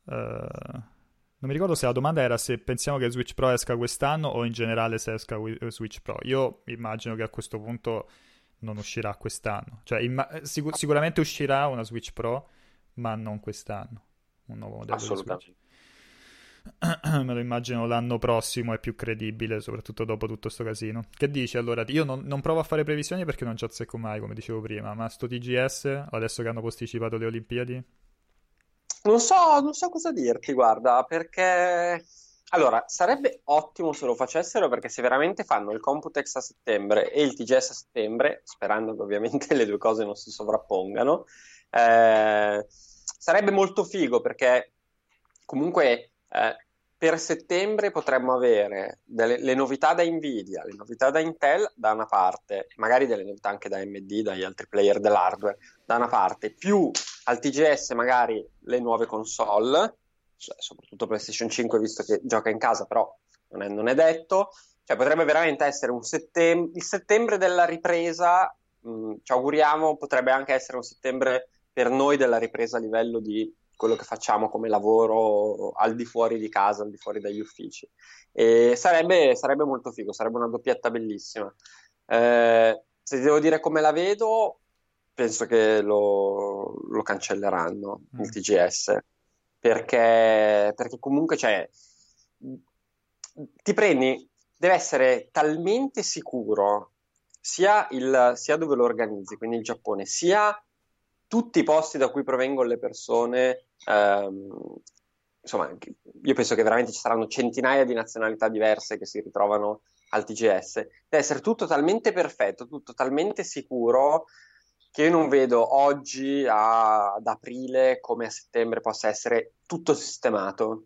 Uh, non mi ricordo se la domanda era se pensiamo che Switch Pro esca quest'anno o in generale se esca Switch Pro. Io immagino che a questo punto non uscirà quest'anno, cioè imm- sic- sicuramente uscirà una Switch Pro ma non quest'anno, un nuovo modello assolutamente di Switch. Me lo immagino l'anno prossimo, è più credibile, soprattutto dopo tutto sto casino. Che dici allora? Io non, non provo a fare previsioni perché non ci azzecco mai, come dicevo prima, ma sto T G S, adesso che hanno posticipato le Olimpiadi? Non so, non so cosa dirti, guarda, perché... Allora, sarebbe ottimo se lo facessero, perché se veramente fanno il Computex a settembre e il T G S a settembre, sperando che ovviamente le due cose non si sovrappongano, eh, sarebbe molto figo, perché comunque... Eh, per settembre potremmo avere delle, le novità da Nvidia, le novità da Intel da una parte, magari delle novità anche da A M D, dagli altri player dell'hardware da una parte, più al T G S magari le nuove console, cioè, soprattutto PlayStation cinque visto che gioca in casa, però non è, non è detto, cioè potrebbe veramente essere un settem- il settembre della ripresa, mh, ci auguriamo, potrebbe anche essere un settembre per noi della ripresa a livello di quello che facciamo come lavoro al di fuori di casa, al di fuori dagli uffici, e sarebbe, sarebbe molto figo, sarebbe una doppietta bellissima. Eh, se devo dire come la vedo, penso che lo, lo cancelleranno mm. il T G S, perché, perché comunque cioè, ti prendi, deve essere talmente sicuro sia, il, sia dove lo organizzi, quindi il Giappone, sia tutti i posti da cui provengono le persone, ehm, insomma, io penso che veramente ci saranno centinaia di nazionalità diverse che si ritrovano al T G S. Deve essere tutto talmente perfetto, tutto talmente sicuro, che io non vedo oggi a, ad aprile come a settembre possa essere tutto sistemato.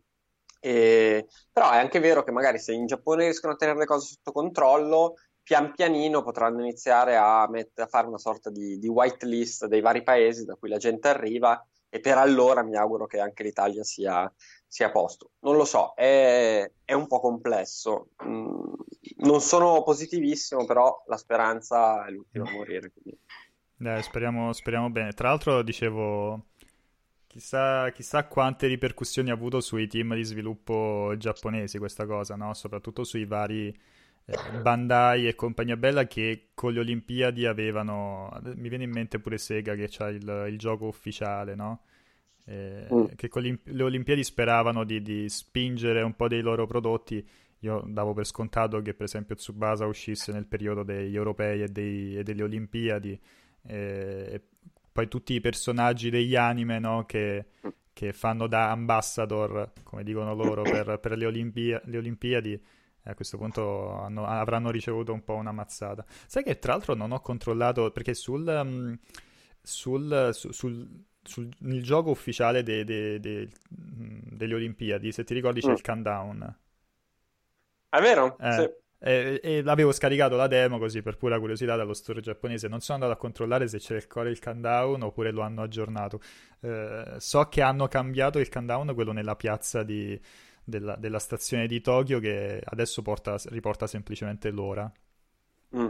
E, però è anche vero che magari se in Giappone riescono a tenere le cose sotto controllo, pian pianino potranno iniziare a, met- a fare una sorta di, di whitelist dei vari paesi da cui la gente arriva, e per allora mi auguro che anche l'Italia sia, sia a posto. Non lo so, è, è un po' complesso. Mm, non sono positivissimo, però la speranza è l'ultima a morire. Quindi. Dai, speriamo, speriamo bene. Tra l'altro, dicevo, chissà, chissà quante ripercussioni ha avuto sui team di sviluppo giapponesi questa cosa, no? Soprattutto sui vari... Bandai e compagnia bella, che con le Olimpiadi avevano, mi viene in mente pure Sega che c'ha il, il gioco ufficiale, no? Eh, mm. Che con le Olimpiadi speravano di, di spingere un po' dei loro prodotti. Io davo per scontato che per esempio Tsubasa uscisse nel periodo degli europei e, dei, e delle Olimpiadi, eh, e poi tutti i personaggi degli anime, no? Che, che fanno da ambassador, come dicono loro, per, per le, Olimpia- le Olimpiadi. A questo punto hanno, avranno ricevuto un po' una mazzata. Sai che tra l'altro non ho controllato, perché sul sul, sul, sul, sul il gioco ufficiale de, de, de, delle Olimpiadi, se ti ricordi, c'è mm. il countdown. È vero? Eh, sì. E, e l'avevo scaricato la demo così per pura curiosità dallo store giapponese. Non sono andato a controllare se c'è ancora il countdown oppure lo hanno aggiornato. Eh, so che hanno cambiato il countdown, quello nella piazza di... Della, della stazione di Tokyo, che adesso porta, riporta semplicemente l'ora. Mm.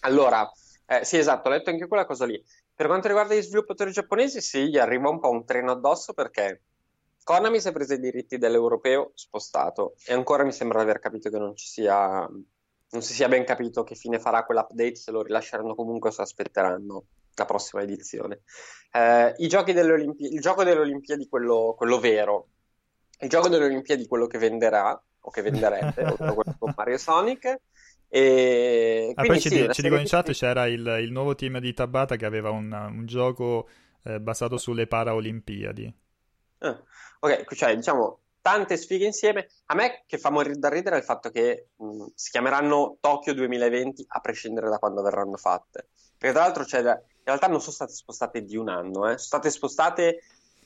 Allora, eh, sì, esatto, ho letto anche quella cosa lì. Per quanto riguarda gli sviluppatori giapponesi, sì, gli arriva un po' un treno addosso, perché Konami si è presa i diritti dell'europeo spostato, e ancora mi sembra di aver capito che non ci sia, non si sia ben capito che fine farà quell'update, se lo rilasceranno comunque o se aspetteranno la prossima edizione. Eh, i giochi delle Olimpi- il gioco delle Olimpiadi, quello, quello vero, il gioco delle Olimpiadi, quello che venderà o che venderete, o quello con Mario Sonic. E ah, poi ci, sì, ci dico in chat, c'era il, il nuovo team di Tabata che aveva un, un gioco eh, basato sulle Paraolimpiadi. Ah, ok, cioè diciamo tante sfighe insieme. A me che fa morire da ridere è il fatto che mh, si chiameranno Tokyo duemilaventi a prescindere da quando verranno fatte, perché tra l'altro c'è da... in realtà non sono state spostate di un anno, eh. sono state spostate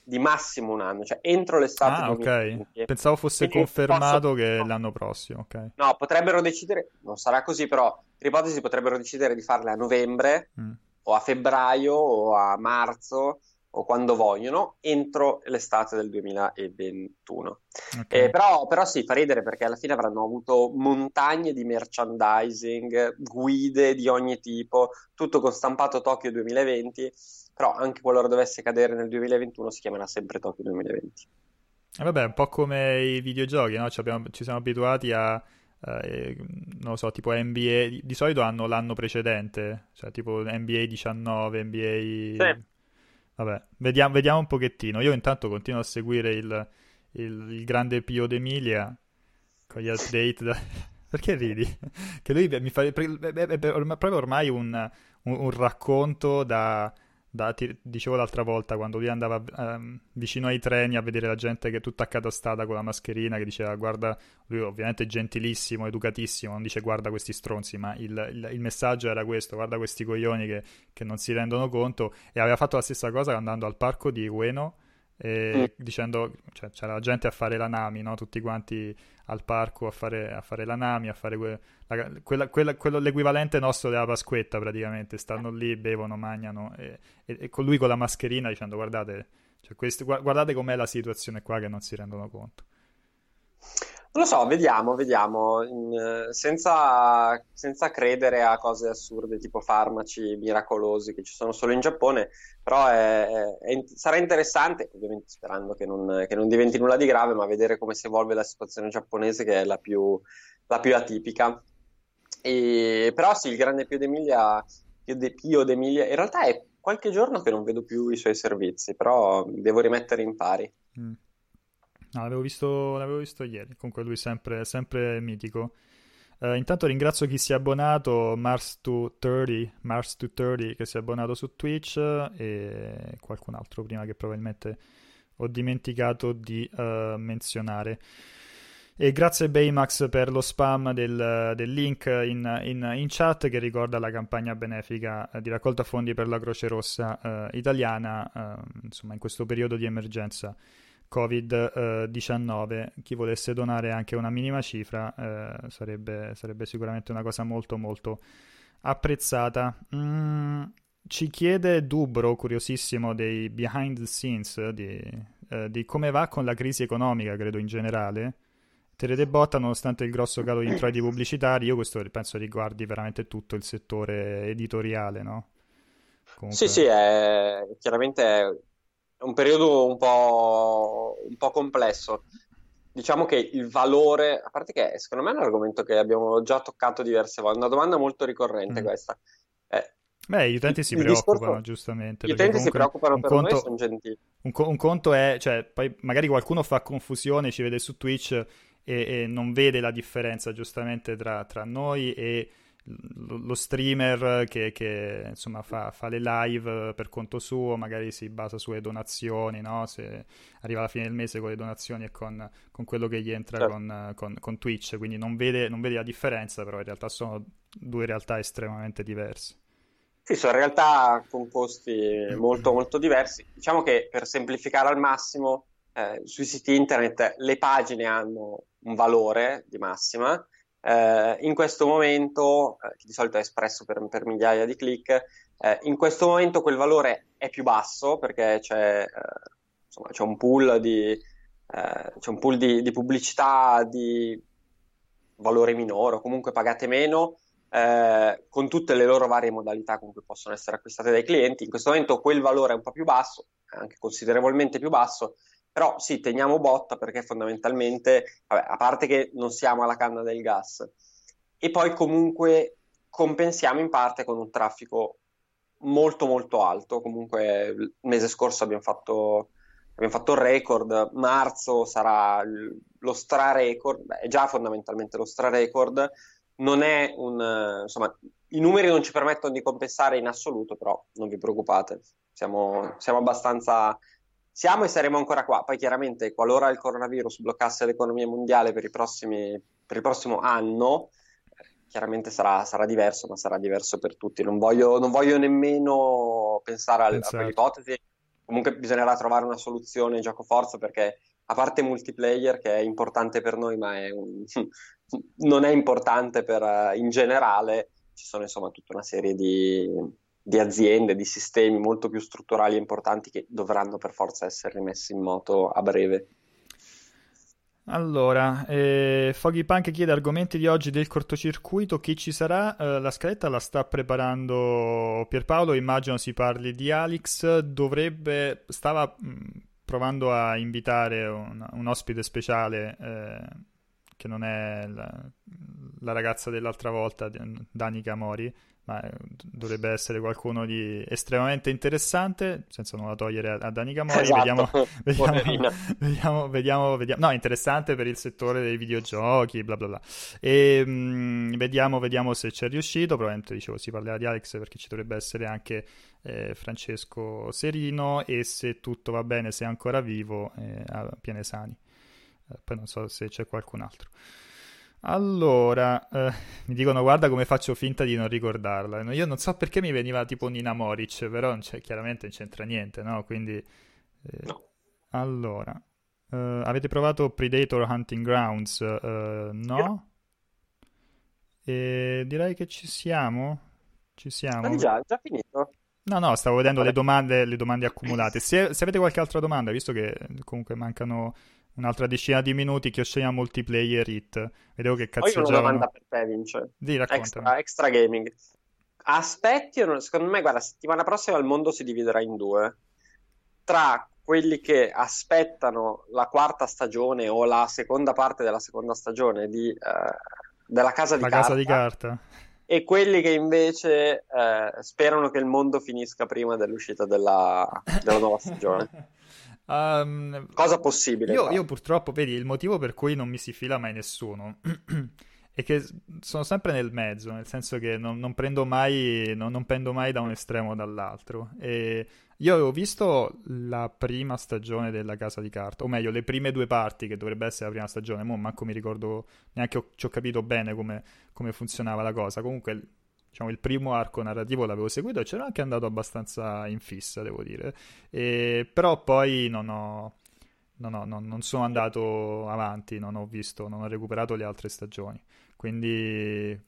di massimo un anno, cioè entro l'estate. Ah, ok. Pensavo fosse quindi confermato posso... che no. l'anno prossimo, ok. No, potrebbero decidere, non sarà così, però per ipotesi potrebbero decidere di farle a novembre mm. o a febbraio o a marzo o quando vogliono, entro l'estate del duemilaventuno. Okay. Eh, però, però sì, fa ridere, perché alla fine avranno avuto montagne di merchandising, guide di ogni tipo, tutto con stampato Tokyo duemilaventi. Però anche qualora dovesse cadere nel duemilaventuno si chiamerà sempre Tokyo duemilaventi. E eh vabbè, un po' come i videogiochi, no? Ci, abbiamo, ci siamo abituati a, eh, non lo so, tipo N B A, di, di solito hanno l'anno precedente, cioè tipo N B A diciannove, N B A... Sì. Vabbè, vediamo, vediamo un pochettino. Io intanto continuo a seguire il, il, il grande Pio d'Emilia con gli update da... Perché ridi? Che lui mi fa... È proprio ormai un, un, un racconto da... Da, ti, dicevo l'altra volta, quando lui andava um, vicino ai treni a vedere la gente che è tutta accatastata con la mascherina, che diceva guarda, lui ovviamente è gentilissimo, educatissimo, non dice guarda questi stronzi, ma il, il, il messaggio era questo, guarda questi coglioni che, che non si rendono conto. E aveva fatto la stessa cosa andando al parco di Ueno, e mm. dicendo, cioè, c'era la gente a fare la Nami, no? Tutti quanti al parco a fare, a fare la Nami, a fare que- la, quella, quella, quello, l'equivalente nostro della Pasquetta, praticamente stanno lì, bevono, mangiano, e, e, e con lui con la mascherina dicendo guardate, cioè, questi, gu- guardate com'è la situazione qua, che non si rendono conto. Non lo so, vediamo, vediamo in, senza, senza credere a cose assurde tipo farmaci miracolosi che ci sono solo in Giappone, però è, è, sarà interessante, ovviamente sperando che non, che non diventi nulla di grave, ma vedere come si evolve la situazione giapponese, che è la più, la più atipica. E, però sì, il grande Pio d'Emilia, Pio De, Pio d'Emilia, in realtà è qualche giorno che non vedo più i suoi servizi, però devo rimettere in pari. Mm. No, l'avevo visto, l'avevo visto ieri. Comunque lui è sempre, sempre mitico. Uh, intanto ringrazio chi si è abbonato, Mars duecentotrenta, Mars duecentotrenta che si è abbonato su Twitch, e qualcun altro prima che probabilmente ho dimenticato di uh, menzionare. E grazie Baymax per lo spam del, del link in, in, in chat, che ricorda la campagna benefica di raccolta fondi per la Croce Rossa uh, italiana, uh, insomma in questo periodo di emergenza covid diciannove. Chi volesse donare anche una minima cifra eh, sarebbe, sarebbe sicuramente una cosa molto molto apprezzata. Mm, ci chiede Dubro, curiosissimo dei behind the scenes di, eh, di come va con la crisi economica, credo in generale. Terete botta nonostante il grosso calo di introiti pubblicitari. Io questo penso riguardi veramente tutto il settore editoriale, no? Comunque... Sì, sì, è... chiaramente è un periodo un po'... un po' complesso. Diciamo che il valore, a parte che secondo me è un argomento che abbiamo già toccato diverse volte, una domanda molto ricorrente mm. questa. Eh, Beh, gli utenti si preoccupano, discorso... giustamente. Gli utenti si preoccupano, per conto... noi sono gentili. Un, co- un conto è, cioè, poi magari qualcuno fa confusione, ci vede su Twitch... E, e non vede la differenza giustamente tra, tra noi e lo streamer che, che insomma fa, fa le live per conto suo, magari si basa sulle donazioni, no? Se arriva alla fine del mese con le donazioni e con, con quello che gli entra certo. con, con, con Twitch, quindi non vede, non vede la differenza, però in realtà sono due realtà estremamente diverse. Sì, sono realtà con costi molto molto diversi. Diciamo che, per semplificare al massimo, Eh, sui siti internet le pagine hanno un valore di massima, eh, in questo momento, eh, che di solito è espresso per, per migliaia di click, eh, in questo momento quel valore è più basso perché c'è, eh, insomma, c'è un pool di, eh, c'è un pool di, di pubblicità di valore minore o comunque pagate meno, eh, con tutte le loro varie modalità con cui possono essere acquistate dai clienti. In questo momento quel valore è un po' più basso, anche considerevolmente più basso. Però sì, teniamo botta perché fondamentalmente, vabbè, a parte che non siamo alla canna del gas, e poi comunque compensiamo in parte con un traffico molto molto alto. Comunque il mese scorso abbiamo fatto abbiamo fatto il record, marzo sarà lo stra record, è già fondamentalmente lo stra record, non è un, insomma, i numeri non ci permettono di compensare in assoluto, però non vi preoccupate, siamo siamo abbastanza Siamo e saremo ancora qua. Poi chiaramente, qualora il coronavirus bloccasse l'economia mondiale per i prossimi, per il prossimo anno, chiaramente sarà, sarà diverso, ma sarà diverso per tutti. Non voglio, non voglio nemmeno pensare al, a quell'ipotesi. Comunque bisognerà trovare una soluzione giocoforza, perché a parte multiplayer, che è importante per noi, ma è un... non è importante per, in generale, ci sono insomma tutta una serie di... di aziende, di sistemi molto più strutturali e importanti che dovranno per forza essere rimessi in moto a breve. Allora, eh, Foggy Punk chiede argomenti di oggi del cortocircuito, chi ci sarà? Eh, la scaletta la sta preparando Pierpaolo, immagino si parli di Alyx, dovrebbe, stava mh, provando a invitare un, un ospite speciale, eh, che non è la, la ragazza dell'altra volta, Danica Mori, ma dovrebbe essere qualcuno di estremamente interessante, senza nulla togliere a Danica Mori. Esatto. Vediamo, vediamo, vediamo, vediamo, vediamo. No, interessante per il settore dei videogiochi, bla bla bla. E mh, vediamo, vediamo se c'è riuscito. Probabilmente, dicevo, si parlerà di Alyx perché ci dovrebbe essere anche eh, Francesco Serino, e se tutto va bene, se è ancora vivo, eh, a Pianesani. Eh, poi non so se c'è qualcun altro. Allora, eh, mi dicono guarda come faccio finta di non ricordarla. Io non so perché mi veniva tipo Nina Moric, però cioè, chiaramente non c'entra niente, no? Quindi, eh, no. Allora, eh, avete provato Predator Hunting Grounds? Eh, no? E direi che ci siamo. Ci siamo. Ma già, già finito. No, no, stavo vedendo le domande, le domande accumulate. Se, se avete qualche altra domanda, visto che comunque mancano... un'altra decina di minuti che oscilla multiplayer hit. Vedevo che cazzo. Ho una domanda per te, Vince. Dì, extra, extra gaming. Aspetti, o non... secondo me, guarda, settimana prossima il mondo si dividerà in due. Tra quelli che aspettano la quarta stagione o la seconda parte della seconda stagione di, uh, della Casa, di, la carta, casa di Carta, e quelli che invece uh, sperano che il mondo finisca prima dell'uscita della, della nuova stagione. Um, cosa possibile io, io purtroppo, vedi, il motivo per cui non mi si fila mai nessuno è che sono sempre nel mezzo, nel senso che non, non prendo mai non, non pendo mai da un estremo o dall'altro, e io avevo visto la prima stagione della Casa di Carta, o meglio le prime due parti, che dovrebbe essere la prima stagione, mo manco mi ricordo neanche ho, ci ho capito bene come, come funzionava la cosa. Comunque, diciamo, il primo arco narrativo l'avevo seguito e c'ero anche andato abbastanza in fissa, devo dire. E, però poi non ho, No, no, no, non sono andato avanti, non ho visto, non ho recuperato le altre stagioni, quindi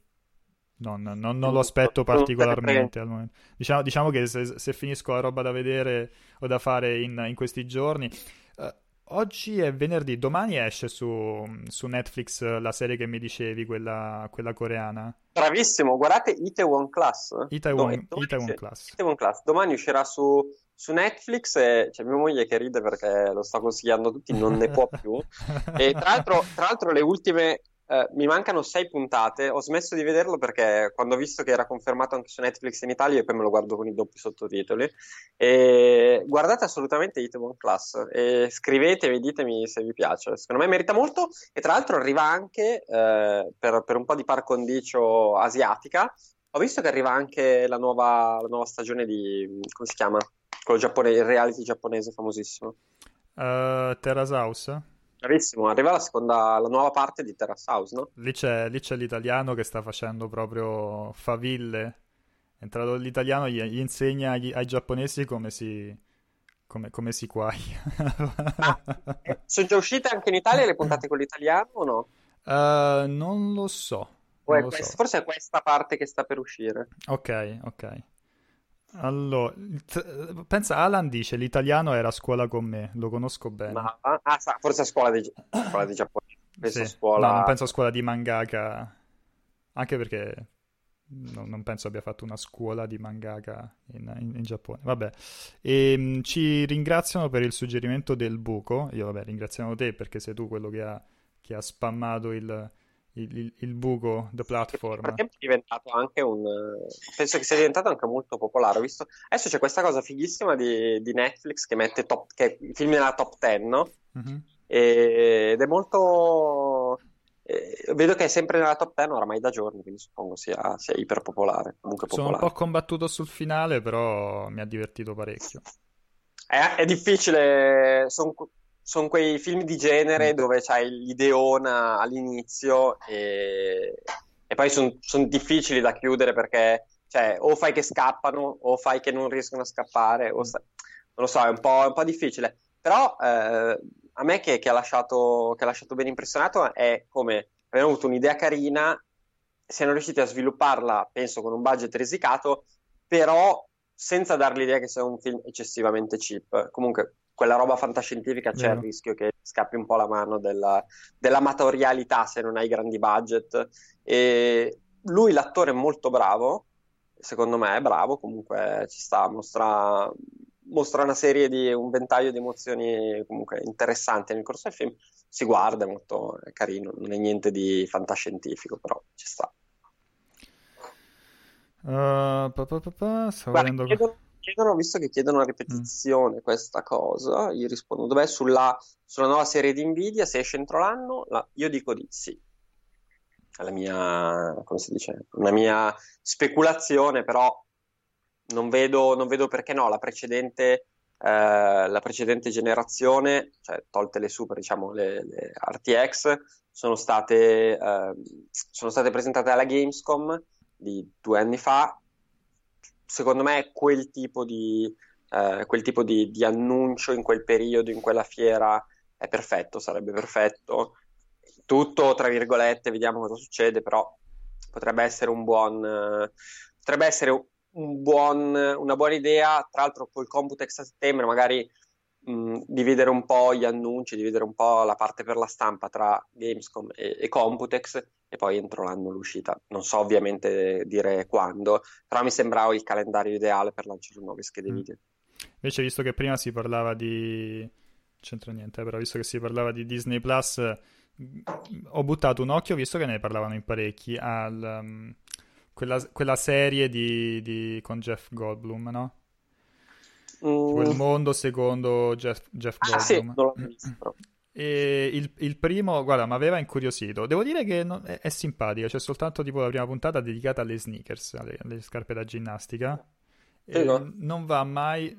non, non, non lo aspetto particolarmente al momento. Diciamo, diciamo che se, se finisco la roba da vedere o da fare in, in questi giorni, eh, oggi è venerdì, domani esce su, su Netflix la serie che mi dicevi, quella, quella coreana. Bravissimo, guardate Itaewon Class. Itaewon, Dom- Itaewon, Class. Itaewon Class. Domani uscirà su... su Netflix, e c'è mia moglie che ride perché lo sta consigliando a tutti, non ne può più. E tra l'altro, tra l'altro le ultime, eh, mi mancano sei puntate, ho smesso di vederlo perché quando ho visto che era confermato anche su Netflix in Italia, e poi me lo guardo con i doppi sottotitoli. E guardate assolutamente Itaewon Class e scrivetevi, ditemi se vi piace, secondo me merita molto. E tra l'altro arriva anche, eh, per, per un po' di par condicio asiatica, ho visto che arriva anche la nuova, la nuova stagione di, come si chiama? Quello giapponese, il reality giapponese famosissimo. Uh, Terrace House? Bravissimo, arriva la seconda, la nuova parte di Terrace House, no? Lì c'è, lì c'è l'italiano che sta facendo proprio faville. È entrato l'italiano, gli, gli insegna agli, ai giapponesi come si... come, come si guaglia. Ah, sono già uscite anche in Italia le puntate con l'italiano o no? Uh, non lo so. Non lo questo, so. Forse è questa parte che sta per uscire. Ok, ok. Allora, t- pensa, Alan dice l'italiano era a scuola con me, lo conosco bene. Ma, ah, forse a scuola di, scuola di Giappone. Penso sì. a scuola... No, non penso a scuola di mangaka, anche perché no, non penso abbia fatto una scuola di mangaka in, in, in Giappone. Vabbè, e, ci ringraziano per il suggerimento del buco. Io, vabbè, ringraziamo te perché sei tu quello che ha, che ha spammato il... Il, il, il buco, the platform. Perché è diventato anche un... penso che sia diventato anche molto popolare. Ho visto... adesso c'è questa cosa fighissima di, di Netflix che mette top, che i film nella top ten, no? Mm-hmm. E, ed è molto... Eh, vedo che è sempre nella top ten oramai da giorni, quindi suppongo sia, sia iper popolare. Comunque popolare. Sono un po' combattuto sul finale, però mi ha divertito parecchio. È, è difficile... Sono... sono quei film di genere dove c'hai l'ideona all'inizio e, e poi sono son difficili da chiudere perché, cioè, o fai che scappano o fai che non riescono a scappare o sta... non lo so, è un po', un po' difficile, però eh, a me che, che, ha lasciato, che ha lasciato ben impressionato è come abbiamo avuto un'idea carina, siamo riusciti a svilupparla penso con un budget risicato, però senza dar l'idea che sia un film eccessivamente cheap. Comunque quella roba fantascientifica c'è il rischio che scappi un po' la mano della, dell'amatorialità se non hai grandi budget. E lui, l'attore, è molto bravo, secondo me è bravo, comunque ci sta, mostra, mostra una serie di, un ventaglio di emozioni comunque interessanti nel corso del film, si guarda, è molto carino, non è niente di fantascientifico, però ci sta. Uh, pa, pa, pa, pa, stavo Guarda, vedendo... chiedo... Chiedono, visto che chiedono a ripetizione mm. questa cosa, gli rispondo, dov'è sulla, sulla nuova serie di Nvidia, se esce entro l'anno, la, io dico di sì. È la mia, come si dice, una mia speculazione, però non vedo, non vedo perché no, la precedente, eh, la precedente generazione, cioè tolte le super, diciamo le, le R T X, sono state, eh, sono state presentate alla Gamescom di due anni fa. Secondo me è quel tipo di eh, quel tipo di, di annuncio in quel periodo, in quella fiera è perfetto, sarebbe perfetto tutto, tra virgolette, vediamo cosa succede, però potrebbe essere un buon eh, potrebbe essere un buon una buona idea. Tra l'altro col Computex a settembre magari mh, dividere un po' gli annunci, dividere un po' la parte per la stampa tra Gamescom e, e Computex, e poi entro l'anno l'uscita, non so ovviamente dire quando, però mi sembrava il calendario ideale per lanciare nuove schede mm. video. Invece, visto che prima si parlava di non c'entra niente, però visto che si parlava di Disney Plus, ho buttato un occhio, visto che ne parlavano in parecchi, al um, quella, quella serie di, di con Jeff Goldblum, no? Mm. Quel mondo secondo Jeff, Jeff ah, Goldblum. Sì, non l'ho visto, però. E il, il primo, guarda, mi aveva incuriosito. Devo dire che non, è, è simpatico. C'è soltanto tipo la prima puntata dedicata alle sneakers, alle, alle scarpe da ginnastica. E no. Non va mai.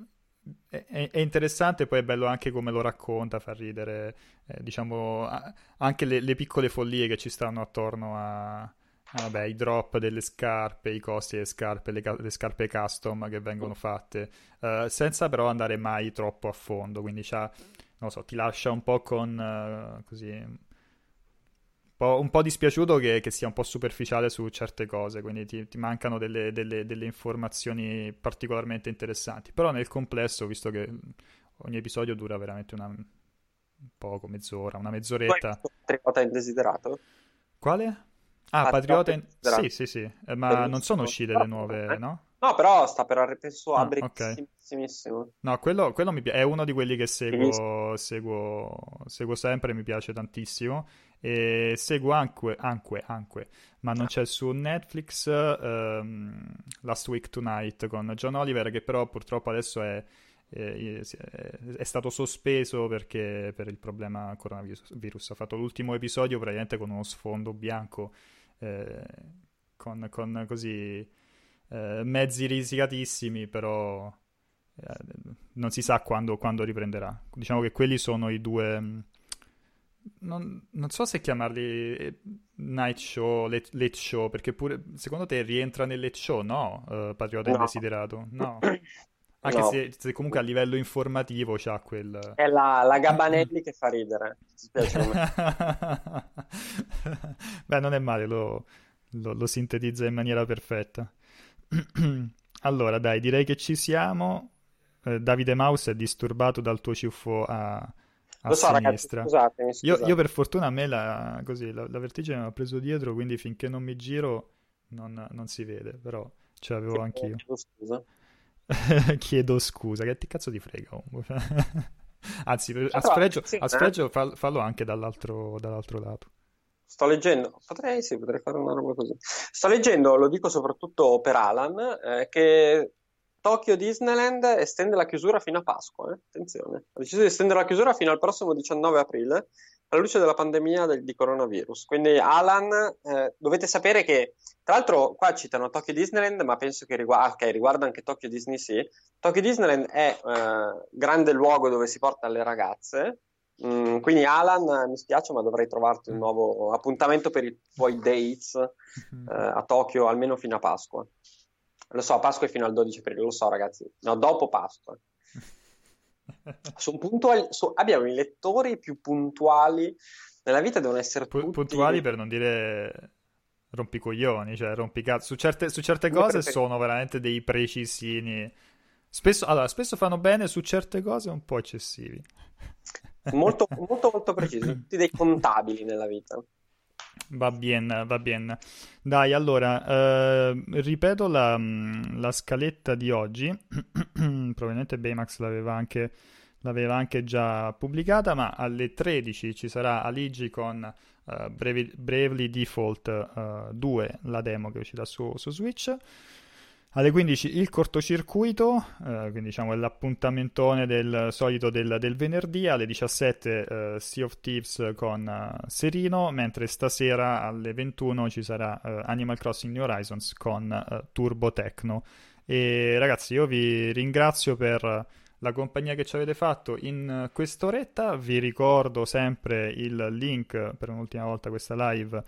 È, è interessante. Poi è bello anche come lo racconta, fa ridere, eh, diciamo, anche le, le piccole follie che ci stanno attorno a. Vabbè, i drop delle scarpe, i costi delle scarpe, le, ca- le scarpe custom che vengono fatte, uh, senza però andare mai troppo a fondo. Quindi c'ha, non lo so, ti lascia un po' con uh, così un po', un po' dispiaciuto che, che sia un po' superficiale su certe cose, quindi ti, ti mancano delle, delle, delle informazioni particolarmente interessanti. Però nel complesso, visto che ogni episodio dura veramente una poco, mezz'ora, una mezz'oretta. Patriota indesiderato? Quale? Ah, Patriota, in... sì, sì, sì, eh, ma bellissimo. Non sono uscite le nuove, no? No, però sta per arrivare su Abric. Ah, okay. No, quello, quello mi pi- è uno di quelli che seguo, seguo, seguo sempre, mi piace tantissimo. E seguo anche, anche, anche ma non ah. c'è su Netflix, um, Last Week Tonight con John Oliver, che però purtroppo adesso è, è, è stato sospeso perché per il problema coronavirus. Ha fatto l'ultimo episodio praticamente con uno sfondo bianco, eh, con, con così... Eh, mezzi risicatissimi, però eh, non si sa quando, quando riprenderà. Diciamo che quelli sono i due, non, non so se chiamarli night show, late, late show, perché pure secondo te rientra nel late show, no? Eh, Patriota indesiderato, no? Anche no. Se, se comunque a livello informativo c'ha quel... È la, la Gabanelli che fa ridere. Beh, non è male, lo, lo, lo sintetizza in maniera perfetta. Allora dai, direi che ci siamo. eh, Davide Mouse è disturbato dal tuo ciuffo a, a Lo so, sinistra, ragazzi, scusatemi, scusate. Io, io per fortuna a me la, così, la, la vertigine mi ha preso dietro, quindi finché non mi giro non, non si vede, però ce l'avevo sì, anch'io. Chiedo scusa. Chiedo scusa, che ti cazzo ti frega. Anzi, a sfregio, sì, a sfregio eh? Fallo anche dall'altro, dall'altro lato. Sto leggendo, potrei, sì, potrei fare una roba così. Sto leggendo, lo dico soprattutto per Alan, eh, che Tokyo Disneyland estende la chiusura fino a Pasqua, eh? Attenzione. Ha deciso di estendere la chiusura fino al prossimo diciannove aprile, alla luce della pandemia del, di coronavirus. Quindi Alan, eh, dovete sapere che, tra l'altro qua citano Tokyo Disneyland, ma penso che riguarda, okay, riguarda anche Tokyo Disney, sì. Tokyo Disneyland è un eh, grande luogo dove si porta le ragazze. Mm, quindi Alan, mi spiace, ma dovrei trovarti un nuovo appuntamento per i tuoi dates eh, a Tokyo, almeno fino a Pasqua. Lo so, Pasqua è fino al dodici aprile, lo so ragazzi, no, dopo Pasqua. Sono puntuali, so, abbiamo i lettori più puntuali nella vita, devono essere P- tutti puntuali, per non dire rompicoglioni, cioè rompicazzo su certe, su certe cose sono veramente dei precisini. Spesso, allora, spesso fanno bene, su certe cose un po' eccessivi. Molto, molto, molto precisi, tutti dei contabili nella vita. Va bene, va bene. Dai, allora, eh, ripeto la, la scaletta di oggi. Probabilmente Baymax l'aveva anche, l'aveva anche già pubblicata, ma alle tredici ci sarà Aligi con uh, Bravely, Bravely Default uh, due, la demo che uscirà su, su Switch. Alle quindici il cortocircuito, eh, quindi diciamo è l'appuntamentone del solito del, del venerdì. Alle diciassette eh, Sea of Thieves con eh, Serino, mentre stasera alle ventuno ci sarà eh, Animal Crossing New Horizons con eh, Turbo Tecno. E ragazzi, io vi ringrazio per la compagnia che ci avete fatto in quest'oretta. Vi ricordo sempre il link per un'ultima volta, questa live,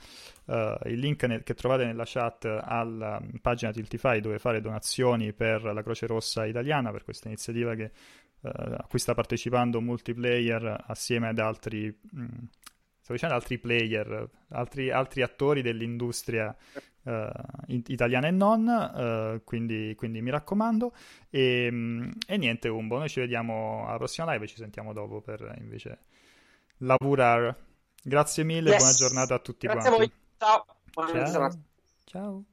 eh, il link nel, che trovate nella chat alla pagina Tiltify, dove fare donazioni per la Croce Rossa italiana, per questa iniziativa che, eh, a cui sta partecipando Multiplayer assieme ad altri mh, sto dicendo altri player altri, altri attori dell'industria Uh, italiana e non, uh, quindi, quindi mi raccomando. E, e niente, Umbo, noi ci vediamo alla prossima live, ci sentiamo dopo per invece lavorare. Grazie mille, yes. Buona giornata a tutti. Grazie quanti a voi. Ciao. Buona ciao. Giornata. Ciao.